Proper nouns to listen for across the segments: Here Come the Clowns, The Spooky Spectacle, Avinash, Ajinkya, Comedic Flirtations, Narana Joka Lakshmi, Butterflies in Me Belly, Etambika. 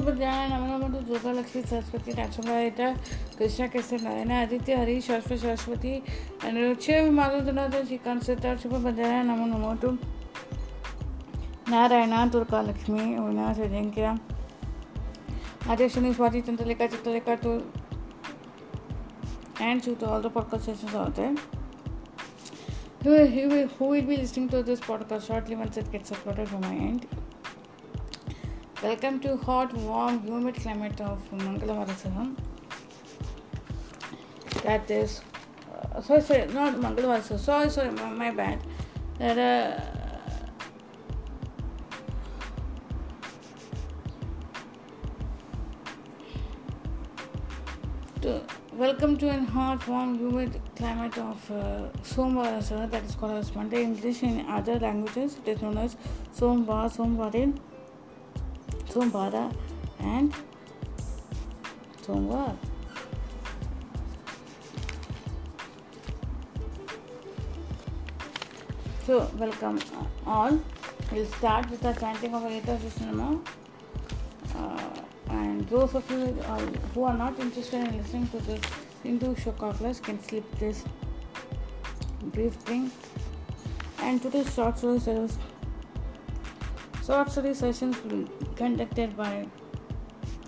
Narana Joka Lakshmi Saraswati Nachamrayata Krishna Kesar Narayana Aditya Hari Shashva Saraswati and Ruche Madhudunata Shikan Sitar Shubha Bhajana Namunamotu Narayana Joka Lakshmi Avinash Ajinkya Adeshani Swati Tantalika Chitalika to and to all the podcast sessions out there. Who will be listening to this podcast shortly once it gets uploaded from my end. Welcome to hot, warm, humid climate of Mangalavarasalam. That is... Sorry, not Mangalavarasalam. Sorry, my bad. That welcome to an hot, warm, humid climate of Somvarasalam. That is called as Monday English. In other languages, it is known as Somvar, Somvarin, Sombara and Somvar. So, welcome all. We'll start with the chanting of Narana Joka Lakshmi. And those of you who are not interested in listening to this Hindu Shloka class can skip this brief thing. And today's short story service. Short story sessions will be conducted by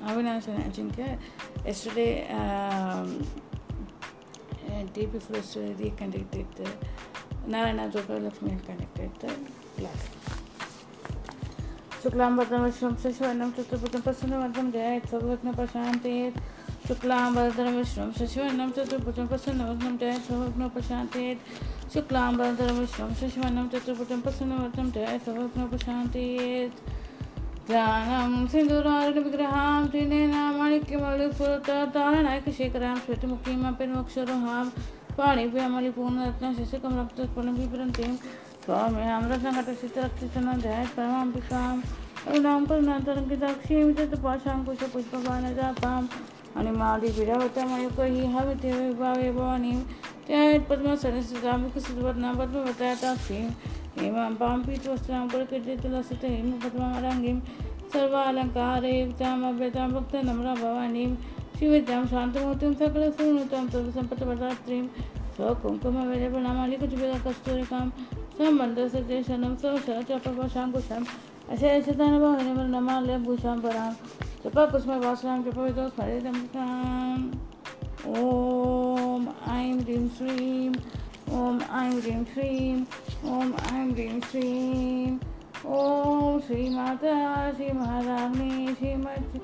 Avinash and Ajinkya. Yesterday, day before yesterday, they conducted the Narana Joka Lakshmi conducted the class. Shuklam Bhadram Vishnum Sashivanam Chaturbuddham Prasannavardham Jayat Sarvagna Prashantayat Shuklam Bhadram Vishnum Sashivanam Chaturbuddham Prasannavardham Jayat Sarvagna Prashantayat Shuklam Bhadram Vishnum Sashivanam Chaturbuddham Prasannavardham Jayat Sarvagna Prashantayat Janam Sindhurarana Vigraham Trinena Manikya Malipurata Taranayaka Shekaram Svetamukima Pinmokshoroham Panibhyamalipurnaratna Shasikam Raktas Panabhibrantim Swami Amra Sankata Sita Rakshitana Jayat Paramambikam Avinam Karnatarankitakshim Tatapasham Kusha Pushpavana Japam Animadi Viravata Mayukahi Havitya Vibhave Bhavanim Jayat Padma Sarasudam Vikasudvarna Padma Vatayatakshim Imam Pampi Tvastram Purakititula Sita Hima Padma Marangim Sarva Alankare Yuktam Abhyadam Bhakta Namra Bhavanim Shivitam Shantamutam Sakala Sunutam Sarvasampata Padatrim So Kumkuma Vedapanamali Kuchibhya Kasturikam Sambandha Sajeshanam Sosha Chapapashankusham Asayachatana Bhavanimar Namalya Bhusham Param Chapa Kusma Vasalam Chapa Vidos Paritam Om Aim Rim Shrim Om Aim Rim Shrim Om Aim Rim Shrim Om Shri Mata Shri Maharani Shri Mati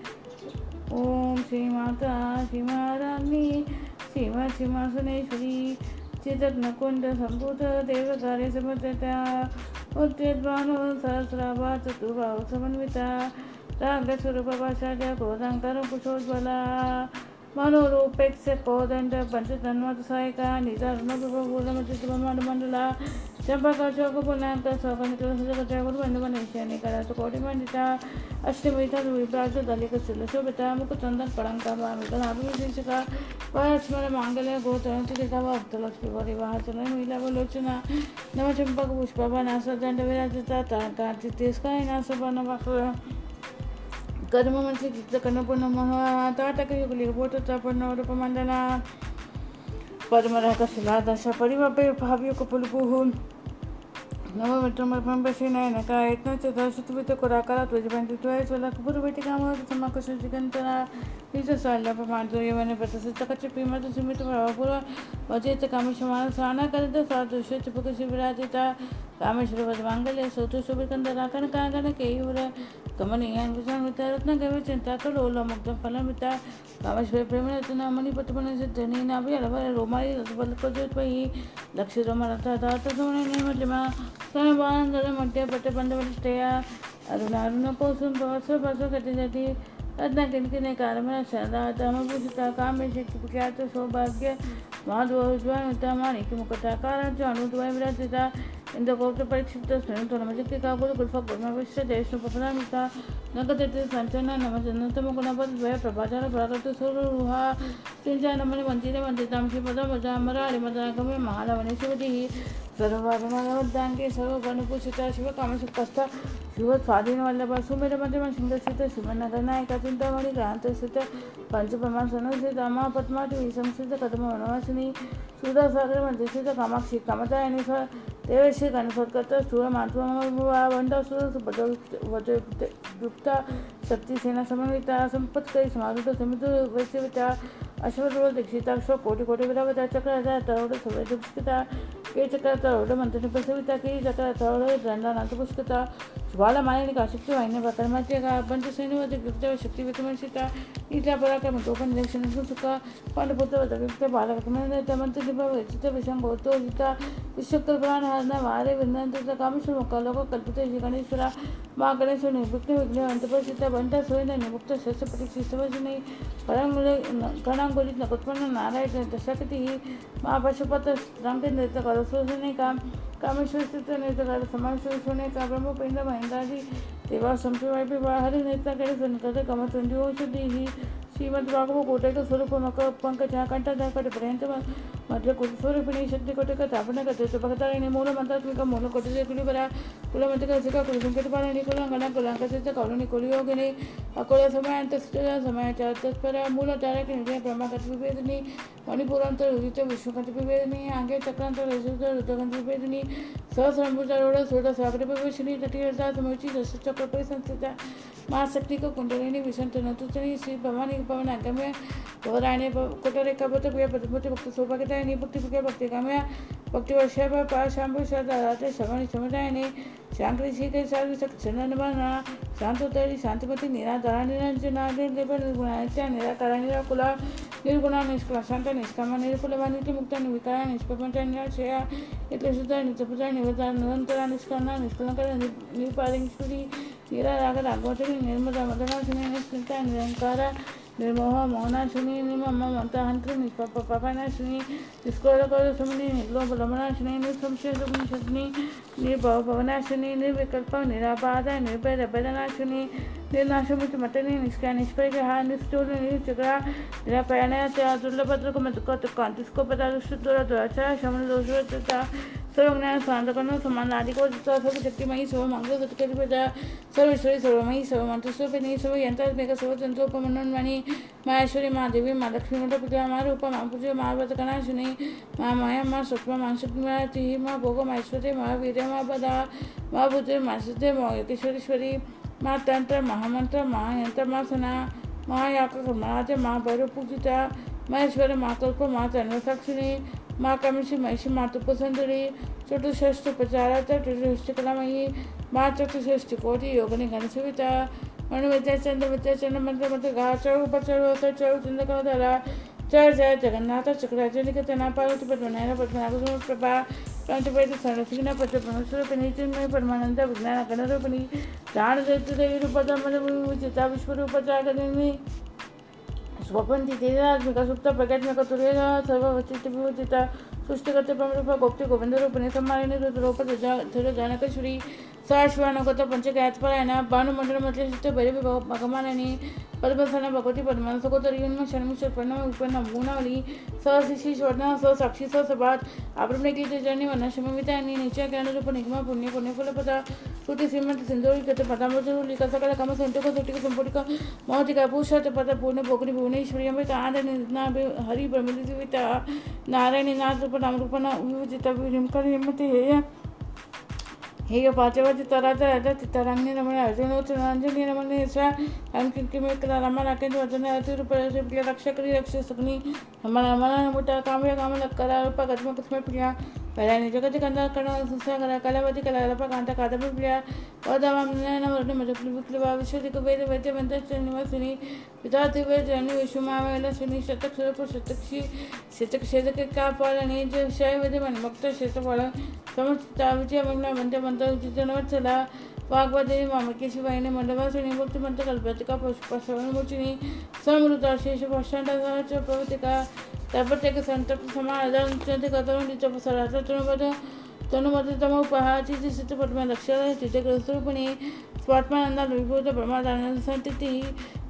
Om Shri Mata Shri Maharani Shri Mati Masuneshwari Chitak Nakunda Sambuddha Devakari Samadhata Uttit Bhanu Sahasrabha Chaturbhav Samanvita Ranga Surupa Vashadya Kodang Taram Kushodvala Manurupek se kodanda panchatanmata saika nidharuna bhula machitubhamana mandala champaka choka punanta savanitra sajaka guru vandamanishya nikarata kodi mandita ashtamita vibraja dalika silashobita mukutandan padanka vamita abhivishinshika vayasmana mangalya gotaranti dekava abdalakshmi varivahachana milava lochana nama champaka pushpava nasa danda virajata tankanti teskaya nasa vanavakra Karma Mansi Kanapuna Tataka Yugli Bota Tapana Mandana Paramaraka Silada Shapariva Pavio Kapulupuhun Nova Matama Pampasina and Aka Etna Chadashit with the Korakara 2022 as well as Puruvitikama, Samakashi Gantana, Jesus Sala Pamandu, even if it is a Takachipima to Simita Pura, Vajita Kamishama, Sana Karata, Sadusha, Chipukashivajita, Kamishava Mangal, Soto Subikandarakan Kangana Kayura. Coming and Visan with Ratna Gavich and Tato Lola Mukta Palamita, Kamashi Premratana, Mani Pataman is Janina, Villa, Roma is well project by Laxidomarata, Tatazona, Lima, Sanaban, Zalamate, Patapandavatea, Arunaruna Posum, Pasa, Pasa, Katinati, Ratna Kinkin, Karama, Sada, Tamapusita, Kamishi, Pukata, Sobaka, Madu, Juanutama, Ikimukataka, John, Udwavratita. In the Gopta Parishita, Spirit to Namaji Kabu, good for Gurmavisha, Deshu Papanamita, Nakatit, Santana, Namazanatamukanapas, where Prabhaja, brother to Suruha, Sinjanamani, Mantina, Mantitam, Shipada, Majamara, Limadakami, Mahala, Vanishwati, सर्वधर्मदांगे सर्वगणपूषिता Shiv कामसुखस्था Shiv स्वाधीन वल्लभ सुमेर मध्यम सिंधस्थित शिवनगनायिका चिंतामणि कांतस्थित पंचपमा सनस्थित अमा पद्माटी संस्थित कदम वनवासिनी सुधा सागर मध्यस्थित कामाक्षी कामतायनी देवेश गणपत स्थूल महात्मा वंदा सुरभद्रुप्ता शक्तिसेना समन्विता संपत्करी समाधुत समुद्र वैश्यविता अश्वत दीक्षिताक्ष कोटि कोटि विरावता चक्र तरोड़ सवेदुष्कृता के चक्र तरोड़ मंत्री प्रसविता के चक्र तरोड़ दंडानाथ पुष्कता ज्वाला मालिनी काशिप्ति वाहिनी प्रकर्माच्या पंचसैन्यवती गुप्ता शक्ति विक्रमशिता ईटा पराक्रम टोपन दक्षिण सुखा पांडपुत्र वृत्त बालकमंत्र मंत्रिभवित विषम भौतोषिता विश्वकल्पना हरण वारे विनंत कामेश्वर मुखालोक कल्पित श्री गणेश्वरा माँ गणेश निर्विघ्न विघ्न अंतपरिता बंटा सोयन निमुक्त शस्त्रपति शिवजनी गणांगुलित नकोत्पन्न नारायण दशाकृति माँ पशुपत रामके नृत्य करोसोजने काम कामेश्वर स्थित नेत्र समावेशने का ब्रह्मपिंड महिंद्राजी देवा संप्रवाय विवाह हरि नेता करे संकट कम चंडी औषधि ही श्रीमद भागवत कोटे का स्वरूप मक पंकज कंठा कट पर्यंत मध्य कुल स्वरूपिणी शक्ति कोटे का स्थापना करते तो भक्ताने मूल मंत्रात्मिक मूल कोटे कुलीवरा कुलमंत्रिका कुल संकटपाणी कुलांगणा कुलांकसित कौलनी कुलयोगिनी अकोला समायंत समायचार तत्परा मूल तारक निर्णय ब्रह्मकट विभेदनी मणिपुरांतर उदित विष्णुकट विभेदनी आगे चक्रांतर रुद्रकट विभेदनी सहस्रम्बुजारूढ़ सूढ़ सागर विभूषणी तटीयता समुची दशचक्र परिसंस्थिता माँ शक्ति का कुंडलिनी विषंत नतुचनी श्री भवानी पवन आगम्य भवरायणे कुटरे कवत प्रिय पद्मति भक्त सौभाग्यता भक्ति प्रिय भक्ति गम्य भक्ति वर्षभ पाशाम्भु श्रद्धा राधे श्रवण क्षमतायनी शांकरी शीघ्र सर्व चंदनवना शांतोत्तरी शांतिपति निराधारा निरंजना निर्गुणानित्या निराकारा निराकुला निर्गुणा निष्कला शांत निष्कामा निरकुलवा नित्यमुक्ता निविकारा निष्पमता निराशया नित्यशुद्धा नित्यपुत्रा निवता निरंतरा निष्कर्णा निष्कलंकरा निपारेश्वरी निराराग राघवचरी निर्मला मदनाशिनी निष्कृता निरंकारा निर्मोह मोहनाशिनी निर्मम मंत्रहंत्री निष्पाप पापनाशिनी निष्कोलकसुमिनी निर्लोभ लवणाशिनी निर्संशय सुगुणशक्नी निर्भव भवनाशिनी निर्विकल्प निरापाद निर्भय भेदनाशिनी निर्नाशमित मटनी निष्क्रिया निष्परिग्रह निष्ठूल निश्चक्रा निरापयाणया त्या दुर्लभद्रुकम दुःख दुःखांत दुष्कोपता दुष्टुरा दुराचार शमन दोषता सर्वज्ञान स्वांतकर्ण समान आदिकोता सर्वशक्तिमयी सर्वमंगल सत्कृता सर्वेश्वरी सर्वमयी सर्वमंत्रस्वपिनी सर्वयंत्रात्मिक सर्वतंत्रोपमनोन्मणि माहेश्वरी माँ देवी माँ लक्ष्मीमठपिका माँ रूपा माँ पूज्य माँ व्रतकनाशिनी माँ माया माँ स्वप्न माँ शक्ति माँ भोग माहेश्वरी माँ वीर माँ बदा माँ बुद्धि माँ सिद्धि माँ योगेश्वरीश्वरी माँ तंत्र महामंत्र महायंत्र माँ सना महायाक महाराज माँ भैरव पूजिता महेश्वरी माँ कल्प माँ तन्वसाक्षिणी माँ कामेशी महिषी माँ तुपसुंदरी चतुष्ठ प्रचारा चतुष्ठ कलामयी माँ चतुष्ठ कोटि योगिनी गणसविता मणुविद्या चंद्रविद्या चंद्र मंत्र मंत्र गा चरु उपचरु चरु चंद्रकला जय जय जगन्नाथ चक्राचलिक तना पार्वती पद्मनायन पद्मनाभ प्रभा पंचपैत संरक्षिणा पत्र प्रमुखरूपिणी चिन्मय परमानंद विज्ञान गणरूपिणी प्राण देवी रूपता मधुचिता विश्वरूपता गणिनी स्वपंथी तेजात्मिका सुप्त प्रज्ञात्मक तुरेरा सर्ववचिता सुष्टिगत प्रमरूप गोप्ति गोविंदरूपिणी सम्मानिनी रुद्रोप जानकेश्वरी साश्वानगत पंचगायतपरायण भानुमंडल मतलिष्ट भैरवी भगमानिनी पद्मसन भगवती पद्मन सकोतरियुन्म षणमुषर प्रणव विपन्न गुणावली सशिशी स्वर्ण ससाक्षी ससभात आप्रमणिकी तेजनी वर्णशमितायनी निचय ज्ञानरूप निगमा पुण्य पुण्यफलपदा श्रुति श्रीमंत सिंधुरिकत पदामृतुलिका सकल कम संटुक सुटिक संपुटिका मौतिका पूषत पद पूर्ण भोगनी भुवनेश्वरी अमृत आनंद हरि ब्रह्मदिता नारायणी नाथ रूप नाम रूपण विभूजिता हिमकर हिमती हेय हेय पाचवती तराज राजा तितारांगणी रमण अर्जुनोत्तरांजनी रमण ऐसा अंकिला रमा राकेंद्र अर्जुन अतिरूपया प्रिया रक्षाकरी रक्ष सगनी रमण रमण मुटा काम्य काम कला रूपा गजम कुसम प्रिया कला निजगति कंदा कर्ण कलावती कलालप कांता कादम्बी प्रिया वदावामन विक्लवा विश्वदिक वेद वैद्य मंत्र श्रीनिवासिनी विधाति वेद जनु विश्वमावेला सुनी शतक स्वरूप शतक्षी शतक शेतक का पालनी जो शय वेद मन भक्त क्षेत्रफल समस्ता विजय मंगला मंत्र मंत्र जितनवत्सला वाग्वदेवी मामकेशी वाहिनी मंडवासिनी भक्ति मंत्र कल्पतिका पशुपशवनमोचिनी समृता शेष भाषांडा प्रवतिका तपत्यक संतप्त समाधान कथम सरात्र तनुपद तनुमतम उपहाचिति सिद्ध पद्म दक्षिण चित्रस्वरूपिणी स्वात्मानंद विभूत प्रमादानंद संति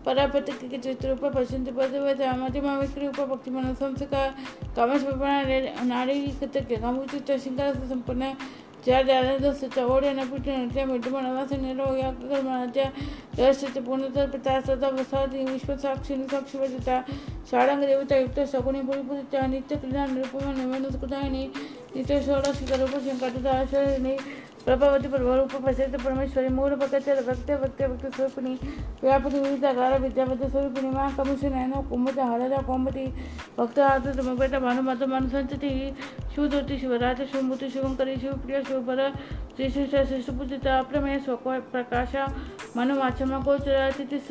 Parapataka Chitrupa, Pashantipata, Amatima Vikrupa, Pokimana Samsaka, Kamas Papana, Nari Kataka, Kamuchi, Tashinka, Sampana, Jadala, Sitavod, and Apitan, Mitamanavas, and Nero Yaka Manaja, just at the Punata Patasa, Vasati, Vishwasakshin, Sakshivata, Sarangavita, Sakuni Puriputta, Nita Kilan, Rupuman, Nemanus Kutani, Nita Shora, Sikarupus, and Katata Ashari. Prabhavati Parvarupa Paseta Parmeshwari Mura Pakata Vakta Vakta Vakta Surpani Vyapati Vita Gara Vidyavata Surpani Ma Commission and Kumata Harada Comedy Vakta Hata Mugata Manamata Mansantati Shudoti Shivarata Shumbuti Shumkari Shupya Shubara Shisha Sishuputita Prame Soko Prakasha Manamachama Kochara Titis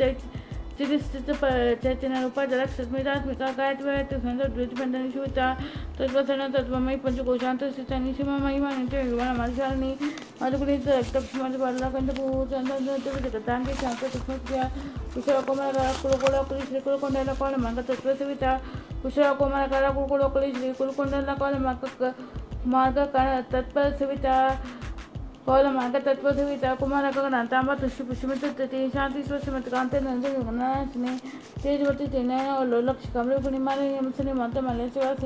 Titis Chaitinarupa, Jalak Sasmita, Mika Katwa, the Sons of Dutchman Shuta, Tatwasana, Tatwamai, Panchakoshanta, Sitanishima, Maiman, and Ivana Marshani, Madukulis, the Exception of Balak and the Pools, and the Tanki, Santa Sasmita, Pushakoma, Kurukola, Kurukunda, Manga Tatwasavita, Pushakoma, Karakukola, Kurukunda, Marga Tatwasavita. All the market that was with Akumaraka and Tamba to Shipshimata, the Shantis was Matantan and the Nanasne, Tejotina or Lolok Shikamu, Punimari, Mata, Malaysia,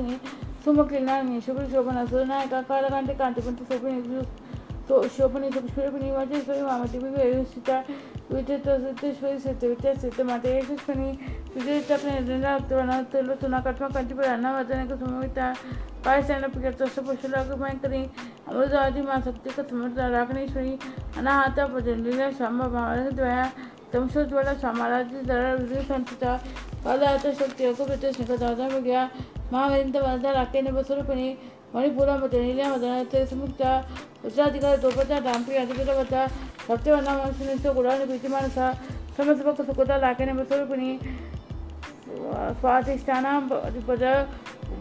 Sumakina, and Shubri Shopan, Azuna, Kakara, and the Kantipan to Shopan. So Shopan is a Shurpani, what is very Mamatibi, Sita, which is the Matthias Penny, which is the President to another Lutunakatma, Kantipana, Matanaka, Paisana Pickets of Shulaka. अमृतादि मासक्ति का समर्था राखने श्री अनाहता पजंडीला सामा भावना द्वारा तमसोत वाला सामाराजी द्वारा विजय संचिता बालाता शक्तियों को प्रत्यक्ष निकटाता में गया महावेंद्र बाधा राखे ने बसों पनी मणिपुरा पजंडीला मदना तेज मुक्ता उच्चाधिकार दोपटा डांपी अधिकार बता सबसे वना मनुष्य ने तो गुड़ा ने बीचमान सा समस्त वक्त सुकोटा राखे ने बसों पनी स्वादिष्टाना बजा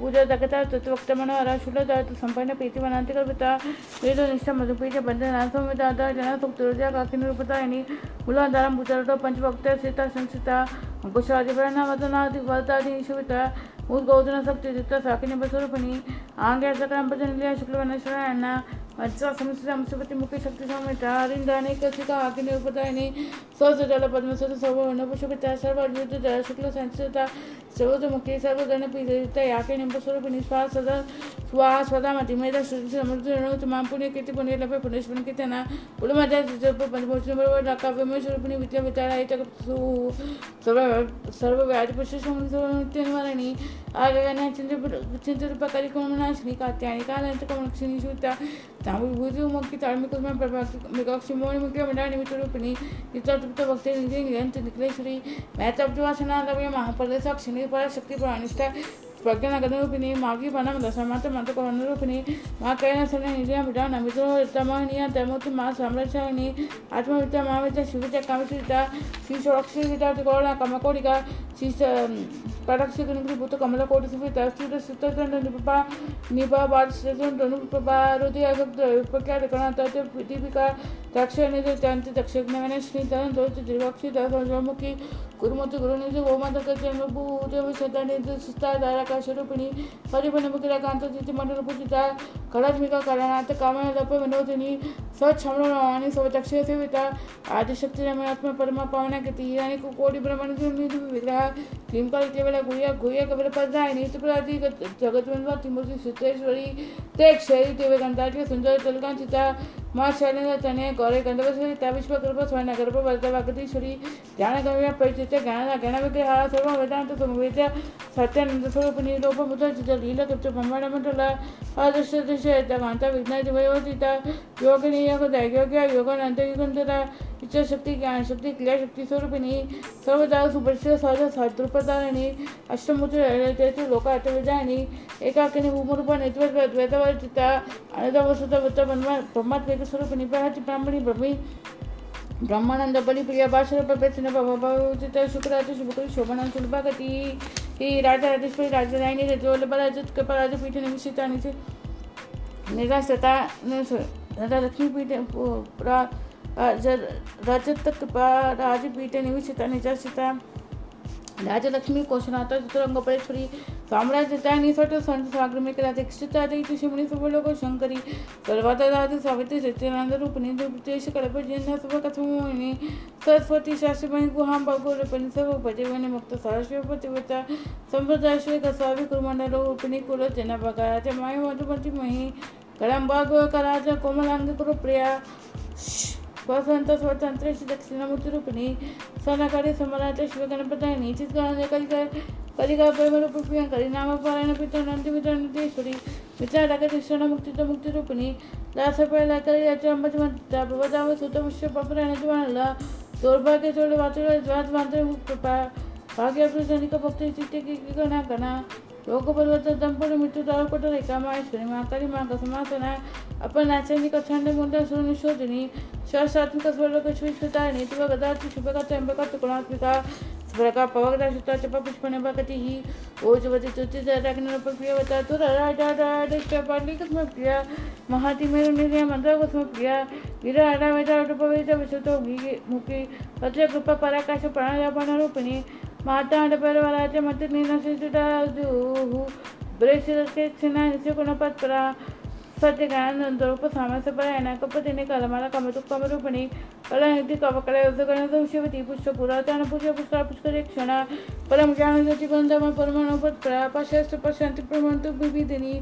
Buddha Dakata to Tamana Rashula to Sampana Piti Manantika with a little Nisha Mazupita, but then also with other Janas of Turja, Kakinupatani, Ulandaram Butterto, Panchbakta, Sita, Sansita, Busha, Dibrana, Matana, the Vata, the Ishuita, who goes in a substitute, Sakini Basurpani, Anga, the Kampanilia, Shuklanasana, Matsa, Samsam, Supatimuki Shaktisamita, Rindani, Kasika, Akinupatani, Sosa, the Padmasu, Nobushupita, Serva, Jutta, Shukla, Sansita. So the Muki served on a pizza, Yakin, and Pasur in his past, other Swas, Vadamati made a student to Mampuni, Kitipuni, Punishment Kitana, Pulamata, the Punishment, Daka, Vimishurpuni, with Levita, to serve at position, Tinvarani, Agana, Chintu Pakaricum, Nika, Tanika, and the connection is with the Tamu Buzu, Moki, Tarmikum, Mikakshimon, Mikam, Miturupuni, the thought of the Boxing in England, the Glacier, Math of Josana, the Mahapalasa. Shakti Pranista, Pagana Ganupini, Maki Panam, the Samata Matakanupini, Makana Sana India, Vidana, Mizo, Tamania, Tamutima, Samrachani, Atmavita, Mavita, Shivita, Kamsita, Shishoxita, Kamakodika, Sister Paraxican, put the Kamala Kodisvita, students, and Nipa, Bats, Donupa, Rudia, the Paka, Kanata, Pitipika, Taxon is a tent, the Shakmanashni, and those to Divoxi, the Jomuki, Kurmotu Guru, the woman of the Jamabu. The sister Daraka Shurupini, Paripanamukila Kanta, the Maturuputta, Kalasmika Karanata, Kama, the Pamanotini, such Hamrani, so Taxi Vita, Adishakti Ramatma Parma Pavanakati, and Kodi Brahman Villa, Krimka, Guya, Kavapazza, and Isupati, Jagatunva, Timothy Suteshwari, Tech Sherry, Tevakantaki, Sundar Telkantita, Marshalina Tane, Korek, and the Tavishpa Kurpas, when a Kurpa was the Vakati Shuri, Janaka purchased a Ganaka, Ganaka, Servanta. Certain the Philippines over Muta, the leader of the Pamadamatola, other shed the Manta, Vigna, the Vayotita, Yogania, Yoga, Yogan, and the Yukunda, which is Shakti and Shakti, Clash of the Surupini, Savada, Superstitious, others, Hatrupadani, Ashtamutu, Loka, Tavadani, Ekakani, Umurpa, Network, Vedavata, another was the Vata, Pamat, Vaka Surupini, Pahati, Pamani, Brahmi. Brahman and the Balipriya Basha puppets in a Baba Shukrati Shukri Shoban and Sulbakati. He rather at this point as the line is a Jolabajit Kaparaja Pit and Shitani Nira Sata Nasa Rajat Kapa Raji Pit and Vishitanija Sita Raja Lakshmi Koshanata Sutranga Petri. साम्राज्यतानि Shankari सर्वदाति सविति सत्यनंदरूपिणी कथमोहिनी Saraswati Shastri गुहां भगोरपनि सर्वभजवने मुक्त सरस्वतीवता संप्रदाय कसावि कुरमंडलो रूपिणी कुल जनभगायते my Madhumati मही कलंबा गोकराज कोमलांग प्रिया वसंत स्वतंत्र श्री दक्षिणामूर्ति रूपिणी सनाकारी सम्राट शिव गणपतायिनी कलिका प्रेमरूप प्रियंकरी नामपारायण पिता नंदी वितरणेश्वरी मित्रा डाकतीक्षण मुक्ति मुक्ति रूपिणी दासपैलाकरी अचंबजमता भवदाव सुतमुष्यपरायण ज्वाला दौर्भाग्य चोड़ वाचुरा द्वात मात्र कृपा भाग्य प्रजनिक भक्ति चित्ते की गणा गणा लोक पर्वत दंपण मृत्यु तारकोट रेखा माश्वरी महाकाली माँ कसमासना अपन आचंदी कछांड मुंडा सुनिशोधनी सहस्रात्मिक स्वलोक विश्वतारिणी तुव गदार्थी शुभका त्र्यंबका त्रिकोणात्मिका स्वरका पवगदा शुता चपा पुष्पणभागति ही ओजवती तुतिजराग्निरूप प्रियवता तुराडाडाडष्टपाटलिकस्म प्रिया महाति मेरु निर्णय मंत्रागस्म प्रिया गिरा अडावेदा उपवेदा विश्वतो मुखी पत्र कृपा पराकाश प्राणायापण रूपिणी मातांड परवराज मत नीनू ब्रेशपत्रा सत्यज्ञानंदोपसामसपरायण कपतिने कलमाला कमतु कमरूपिणी कलानिधि कवकला युद्धगणशिवती पुष्पपुरातन पुष्पुष्का पुष्करेक्षण परम ज्ञानज्योतिबंधम परमाणुपत्रा पश्यस्तु पश्यन्ति प्रमन्तु विविधिनी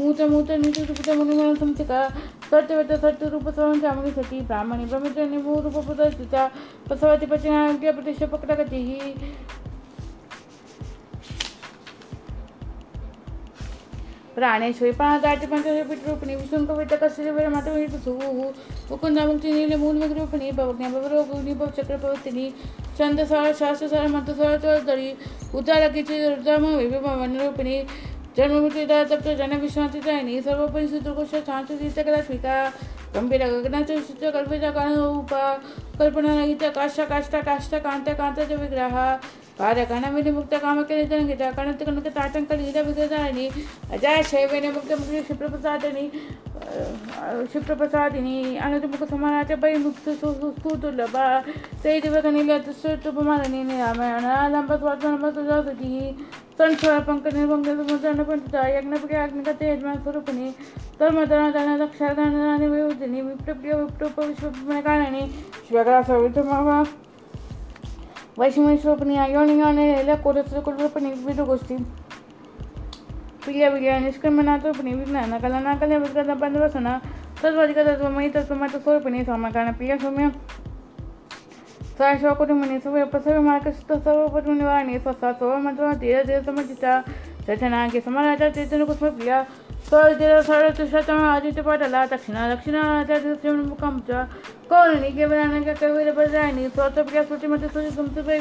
मूत मूत नीतुत मनुगण संस्थिका सत्यवत सत्यरूप स्वंचामणि सती ब्राह्मणी ब्रह्मचर्य निमूरूपपुरस्थिता प्रसवति पचनाज्ञा प्रतिष्ठा पकटगतिः प्राणेश्वरी प्राणादाति पंचरूपिणी विष्णुकविता कश्यप मातुः मुकुंद मुक्ति नील मूल विग्रूपिणी भवज्ञा भवरोगिणी भवचक्रप्रवर्तिनी छंदसार शास्त्रसार मंत्रसार चौधरी उतारकीची रुद्रम विभवनरूपिणी जन्ममृत्युदा तप्त जन विश्रांतिदायिनी सर्वोपरि सुदुर्गोष सांस्कृतिकलात्मिका गंभीर गगनाचुत कल्पिता कानूपा कल्पनारहिता काष्ठा काष्ठा काष्ठा कांता कांता च विग्रह कार्य गणवेन मुक्त कामकेता कणत कणक ताटंकलीला विगदायिनी अजय शैवेन मुक्त मुक्त क्षिप्रसादिनी क्षिप्रसादिनी अनंतमुख समानाच्या परिमुक्त सुदुर्लभा ते दिवगणिला तुपमालिनी निरामयालंब स्वात्मलंब सुजासुती संस्वर पंक निर्भंग पंचता यज्ञपके अग्निगते यजमान स्वरूपिणी धर्मधना दान दक्षा दान विभूतिनी विप्रिय विप्रोप विश्वकारणी शिवकला सवितमा वैश्वरूपणी योनियोन कुलरूपणी विविध गोष्टी प्रिय विजय निष्कर्मनाथरूपणी विज्ञान कला नाकल्या विज्ञान बंधवसना तत्वाधिक तत्वमयी तत्वमात स्वरूपिणी सामकारण प्रिय सौम्य साशवकुटुंबिनी सुव प्रसव मार्गस्थ सर्वपटुनिवारिणी स्वस्ता सर्वमंत्र धीर धीर समर्जिता रचनांकी समराजा चेतनुकुस्म प्रिया स्वधीर सरतुषतम आदित्यपाटला दक्षिणा दक्षिणामुखम च कौरिणी केवलानंद कविरायणी स्वतप्रिया श्रुतिमती सूर्य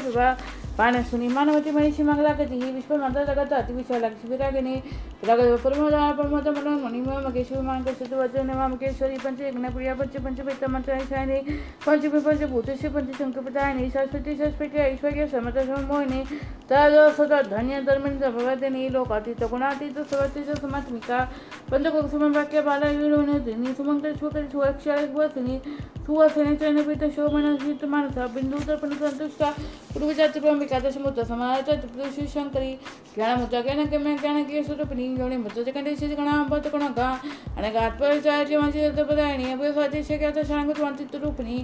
विवाह पानसुनी मानवती मनीषी मंगलागति विश्वमाता जगत अतिविशालाक्षिरागिनी प्रमोदा प्रमोद मणिमा मकेश्वर मानकवचनमा मकेश्वरी पंचयज्ञ प्रिया पंच पंचपिता मंत्रायशायिनी पंचमी पंचभूतेश्वर पंचशंकरपितायिनी सरस्वती सरस्वती ऐश्वर्य समता समोहिनी तदा धन्य धर्मेन्द्र भवदिनी लोकातीत गुणातीत सवतीत समात्मिका पंचकुसुम वाक्य बाला विरोधिनी सुमंगल शुक्र सुरक्षासिनी सुवासिनी चरणपीठ शोभनजित मानसा बिंदुतर्पण संतुष्टा पूर्वजातृपम एकादशमुद्रा समानाचा त्रिपुरुषी शंकरी ज्ञानमुद्रा ज्ञानज्ञ स्वरूपिणी योनिमुद्रा गणांबतकणगा अनेकात्मचार्यमाचीदायिणी अभिवादिशक्यातशांगत्वांतिरूपिणी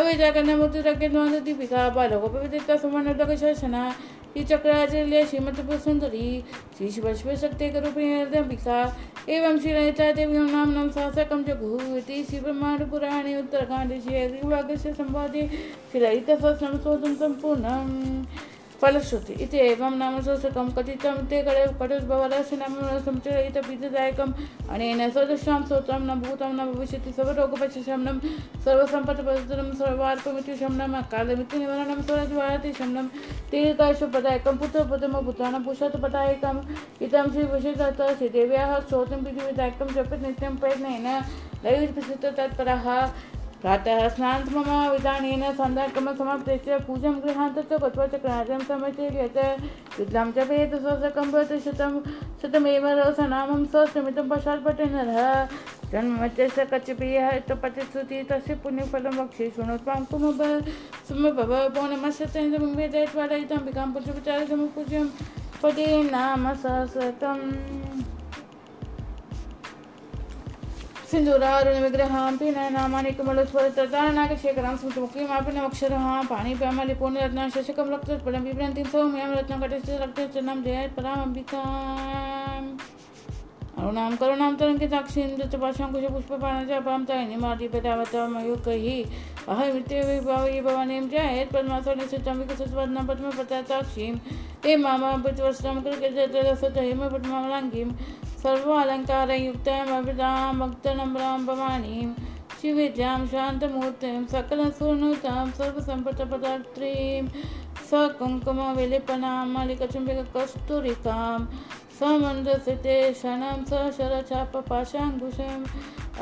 अभिजाकन्यामूर्तिराज्ञान दीपिका बालगोपविदिता सुवर्णोदकशासना श्रीचक्राचल्य श्रीमतीपुरसुंदरी श्री शिवशक्तिकरूपिणी एतंबिका एवं श्री ललिता देवी नाम नाम सहसकम जगुति श्री ब्रह्मांडपुराणे उत्तरकांड श्री हरिभागस्य संवादे श्री ललिता सहस्रनाम स्तोत्रम संपूर्णम् फलश्रुति इति एवं नाम शोषकं कथितं ते कटुद्भवस्य नाम संचरित प्रीतिदायकम् अनेन सदृशां स्तोत्रं न भूतं न भविष्यति सर्वरोगोपशमनं सर्वसम्पत्प्रदनं सर्वार्थमिति शमनं अकालमिति निवारणं स्वरज्वाति शमनं तीर्थाशुपदायकं पुत्रपदमभूतानां पुरुषार्थपदायकम् इदं श्रीविशेषतः श्रीदेव्याः स्तोत्रं प्रीतिविदायकं जपेत् नित्यं प्रयत्नेन दैवीप्रसिद्धतत्परः प्रातः स्नान्त मम विधानेन सन्ध्याक्रम समाप्तस्य पूजां गृहान्त च गत्वा चक्राजं समर्प्य यत् विद्लां च वेद सहस्रकं प्रतिशतं शतमेव रसनामं सहस्रमितं पश्चात्पठेन जन्म जैसे कच्च प्रिय है तो पतिश्रुति तस्य पुण्य फलम बक्षी सुणोत्म कुम सुम भव पौनम सत्यम वेदैत्वा एताम्बिकां पुत्रविचार समपूज्यं पदे नाम सहस्रतम सिंधुरारुण विग्रहां पीनयनामानि कमलोत्पलततारणाकशेखरां स्मृतमुखीमापिनमक्षरहां पाणिप्यामलिपूर्णरत्नाशशकं रक्तोत्पलं विभ्रन्तीं सौम्यां रत्नकटिस्थं रक्तचूर्णां जयेत् पराम् अम्बिकाम् अरुणां करुणां तरङ्गिताक्षीं दत्तपाशां कुशपुष्पपाणजापां तायिनीमार्दीपदावतां मयूखैः अहमित्यविभावये भवानीं जयेत् पद्मासनस्थितां विकसत्पद्मां पद्मपताक्षीं ते मामामृतवस्त्रं कृतजलसतहिं पद्मालाङ्गीं सर्वालङ्कारयुक्तामभिधां भक्तनम्रां भवानीं शिविद्यां शान्तमूर्तिं सकलसुनुतां सर्वसम्पत्पदात्रीं सकुङ्कुमविलिपनां मल्लिकचुम्बिककस्तूरिकां समन्दसितेशनं सशरचापपाशाङ्कुशम्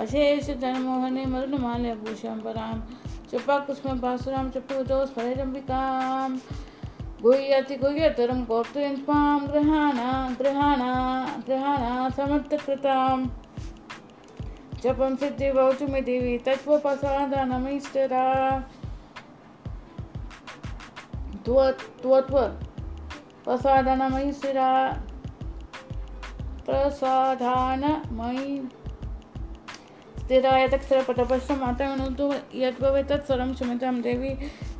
अशेषधनमोहनीं मरुणमाल्यभूषं परां चपाकुष्मं भासुरां चपूतो स्फुरदम्बिकाम् गुह्यति गुह्यतरं गोप्तुं त्वां गृहाणा समर्थकृतां जपं सिद्धि भवतु मे देवी तत्त्वप्रसादानमीष्टरा प्रसादानमीष्टरा प्रसादानमयी स्थिरा यतक्षरपटपश्च माता विनोतु यद्भवे तत्सर्वं क्षम्यतां देवी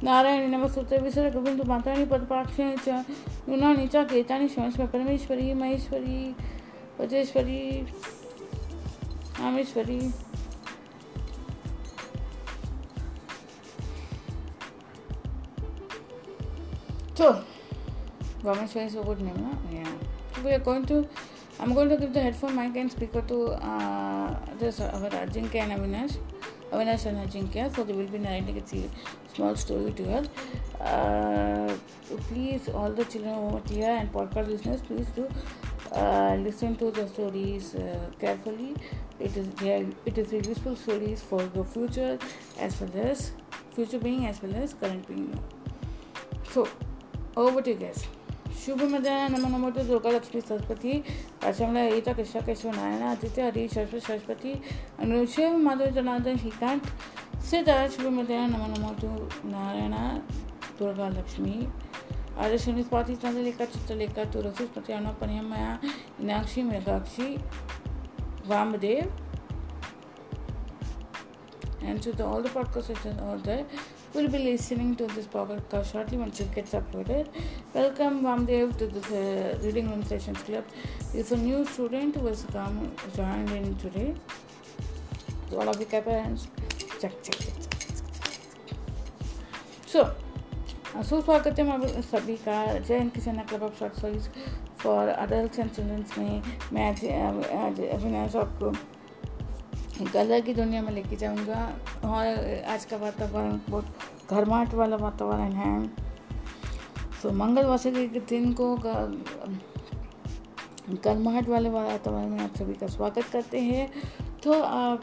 नारायणी नमस्तुते विसर गोविंद मातानि पदपाक्षिणि च यूनानि च गीतानि शमस्म परमेश्वरी Maheshwari वजेश्वरी Rameshwari so Rameshwari is a good name, huh? Yeah, so I'm going to give the headphone mic and speaker to this our Ajinkya and Avinash and Ajinkya, so they will be narrating a small story to us. Please, all the children over here and podcast listeners, please do listen to the stories carefully. It is a useful stories for the future, as well as future being as well as current being. So, over to you guys. शुभ मध्याह्न नमो नमो तो जोगा लक्ष्मी सरस्वती अशमला एता कृष्ण केशव नारायण आदित्य हरी शरस्वती सरस्वती अनुशिव माधव जनार्दन श्रीकांत सिद्धा शुभ मध्याह्न नमो नमो तो नारायण दुर्गा लक्ष्मी आदर्शनी स्वाति चंद्रलेखा चित्रलेखा तुलसी स्मृति अनुपन्यमया Meenakshi Mrigakshi Vamdev and to all the podcasters out there will be listening to this podcast shortly once it gets uploaded. Welcome Vamdev to this reading room sessions club. He's a new student who has come joined in today. So all of you parents, check. So, स्वागतम आप सभी का जय Hind Kisan club of short stories for adults and children's में मैं आज अविनाश आपको colour की दुनिया में लेके जाऊंगा और आज का वातावरण बहुत गर्माहट वाला वातावरण है। तो मंगलवार से के दिन को गर्माहट वाले वातावरण में आप सभी का स्वागत करते हैं। तो आप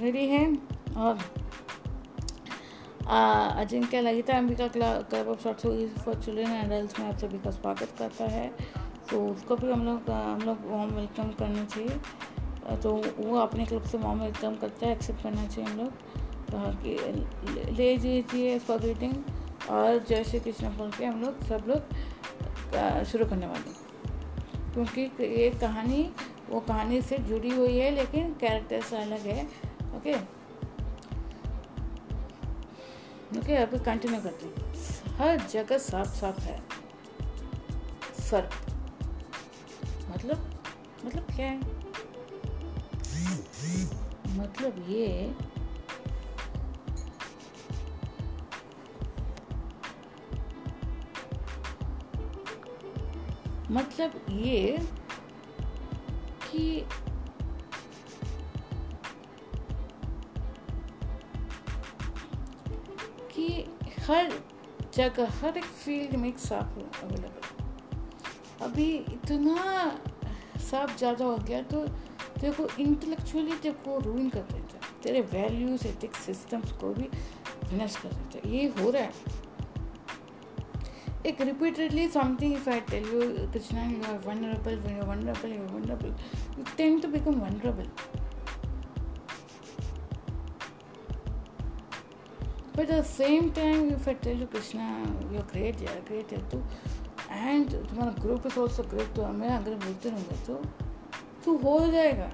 रेडी हैं और Ajinkya Lalita Ambika club of short stories for children and adults में आप सभी का स्वागत करता है। तो उसको भी हम लोग वार्म वेलकम करना चाहिए। तो वो अपने क्लब से वार्म वेलकम करता है, एक्सेप्ट करना चाहिए हम लोग। तो ले लीजिए इसका ग्रीटिंग और जय श्री कृष्ण बोल के हम लोग सब लोग शुरू करने वाले हैं, क्योंकि ये कहानी वो कहानी से जुड़ी हुई है लेकिन कैरेक्टर्स अलग है। ओके अब कंटिन्यू करते हैं। हर जगह साफ है सर्प, मतलब क्या है? मतलब ये कि हर जगह हर एक फील्ड में एक सांप अवेलेबल। अभी इतना सांप ज़्यादा हो गया तो तेरे को इंटेलेक्चुअली तेरे को रूइन कर देता है, तेरे वैल्यूज एथिक सिस्टम्स को भी विनाश कर देता है। ये हो रहा है एक repeatedly something. If I tell you Krishna you are vulnerable you tend to become vulnerable. But at the same time, if I tell you, Krishna, you're great, yeah, great, yeah, too. And your group is also great, too. I'm going to meet you, so you will happen.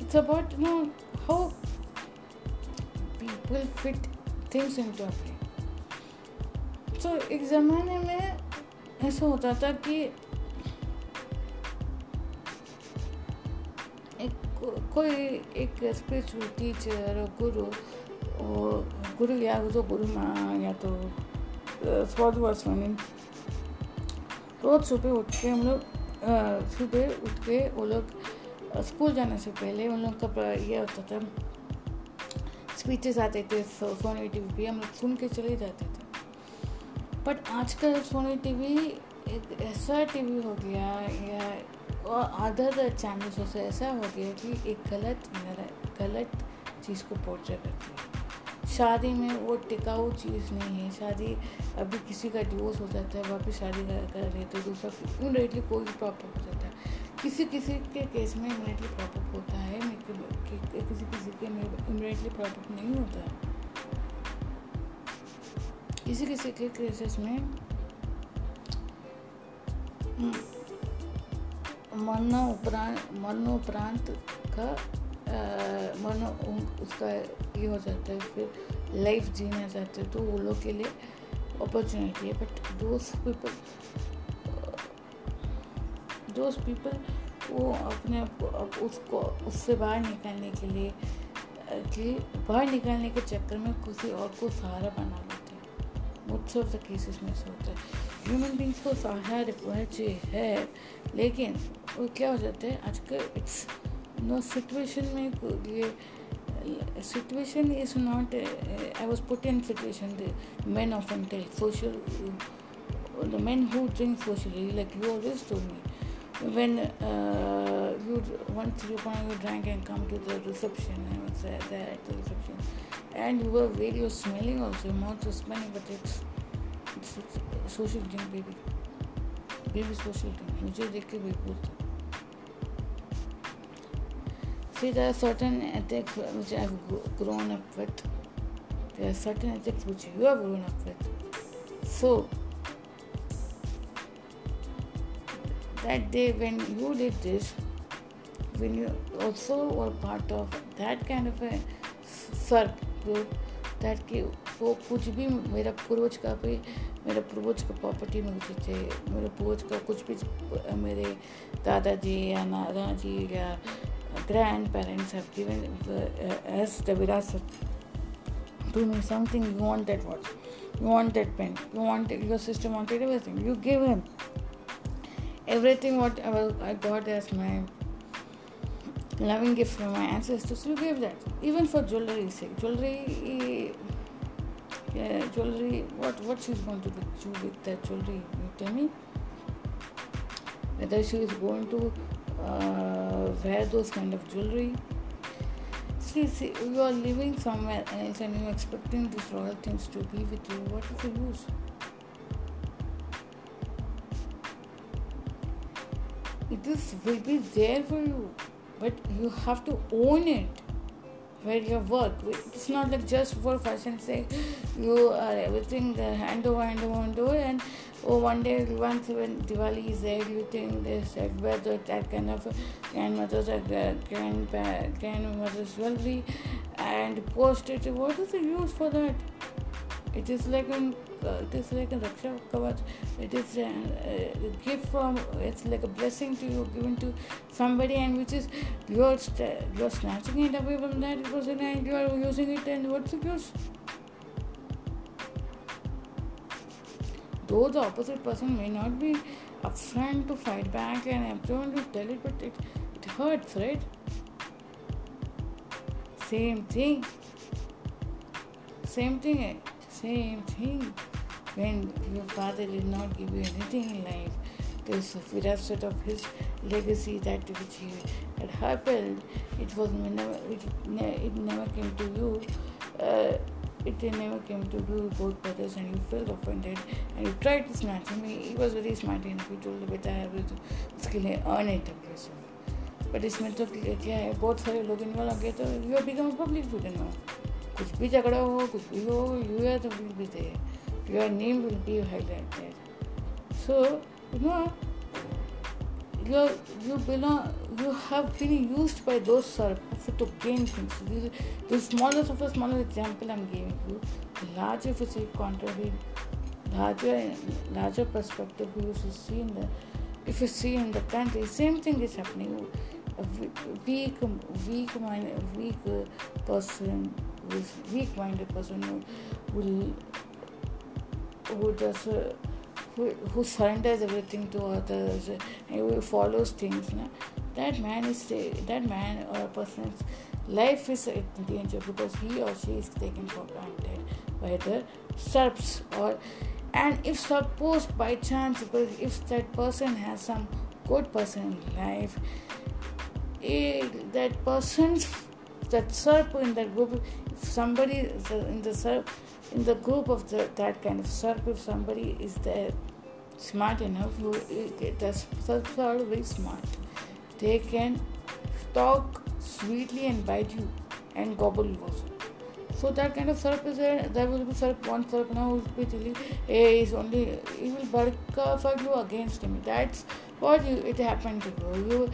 It's about, you know, how people fit things into a frame. So, एक ज़माने में ऐसा होता था कि कोई एक spiritual teacher और गुरु या तो गुरु माँ या तो स्वाद वासवानी रोज सुबह उठ के वो लोग स्कूल जाने से पहले उन लोग का ये होता था, स्पीचेस आते थे सोनी टीवी पे, हम लोग सुन के चले जाते थे. बट आजकल सोनी टीवी एक ऐसा टीवी हो गया या अदर चैनल्सों से ऐसा हो गया कि एक गलत चीज़ को पोर्ट्रे करती है. शादी में वो टिकाऊ चीज़ नहीं है. शादी अभी किसी का डिवोर्स हो जाता है, वापस शादी कर रहे तो दूसरा इमीडिएटली कोई प्रॉपर हो जाता है. किसी के केस में इमीडिएटली प्रॉपर होता है, किसी के में इमीडिएटली प्रॉपर नहीं होता है. किसी के केसेस में मरणोपरांत का उसका ये हो जाता है, फिर लाइफ जीना चाहते हैं तो वो लोग के लिए अपॉर्चुनिटी है. बट दोस्त पीपल वो अपने आप को उसको उससे बाहर निकालने के चक्कर में किसी और को सहारा बना लेते हैं. मोस्ट ऑफ द केसेस में ऐसा होता है. ह्यूमन बींग्स को सहारा रिक्वायर चाहिए है, लेकिन वो क्या हो जाता है आजकल इट्स नो सिचुएशन में. ये situation is not, I was put in situation the man of an tell social, the man who drink socially, like you always told me when you once you drank and come to the reception, I was there at the reception and you were very you smelling also, your mouth was smelling, but it's social drink baby social drink. मुझे देख के बिल्कुल see, there are certain ethics which I have grown up with. There are certain ethics which you have grown up with. So, that day when you did this, when you also were part of that kind of a circle, that कि वो कुछ भी मेरा पूर्वज का property में घुसे थे, मेरे पूर्वज का कुछ भी मेरे दादाजी या नाना जी या grandparents have given as the virasat to me something. You want that watch, you want that pen, you want your sister wanted everything, you gave him everything what I got as my loving gift from my ancestors. You gave that even for jewelry's sake. Jewelry what she's going to do with that jewelry? You tell me whether she is going to wear those kind of jewelry. See, you are living somewhere else and you are expecting these royal things to be with you. What is the use? It will be there for you, but you have to own it. Where your work, it's not like just for fashion's sake. You are everything hand over, and one day, once when Diwali is there, you think this, that kind of grandmother's jewelry, and post it. What is the use for that? It is like a Raksha Kavach. It is a gift from, it's like a blessing to you, given to somebody, and which is, you're snatching it away from that person and you are using it, and what's the use? Though the opposite person may not be upfront to fight back and upfront to tell it, but it hurts, right? Same thing. When your father did not give you anything in life, this virasat of his legacy, that which he had happened, it never came to you, both brothers, and you felt offended, and you tried to snatch him. He was very smart and he told you, beta, I will earn it up yourself. But इसमें तो क्या है, बहुत सारे लोग involve आ गए तो you have become public figure now. कुछ भी झगड़ा हो, कुछ भी हो, you are will be there, your name will be highlighted. So you know you have been used by those circles to gain things. The smallest of the smallest example I'm giving you, the larger physical contribution, larger perspective you should see in the, if you see in the country, same thing is happening. A weak-minded person who surrenders everything to others, who follows things, na? That man or person's life is in danger because he or she is taken for granted by the serfs. And if suppose by chance, because if that person has some good person in life, that serf in that group, if somebody in the serf, in the group of that kind of circle, if somebody is there smart enough, the circles are very smart. They can talk sweetly and bite you and gobble you also. So that kind of circle is there. There will be one circle now who will be he will bark for you against him. That's what it happened to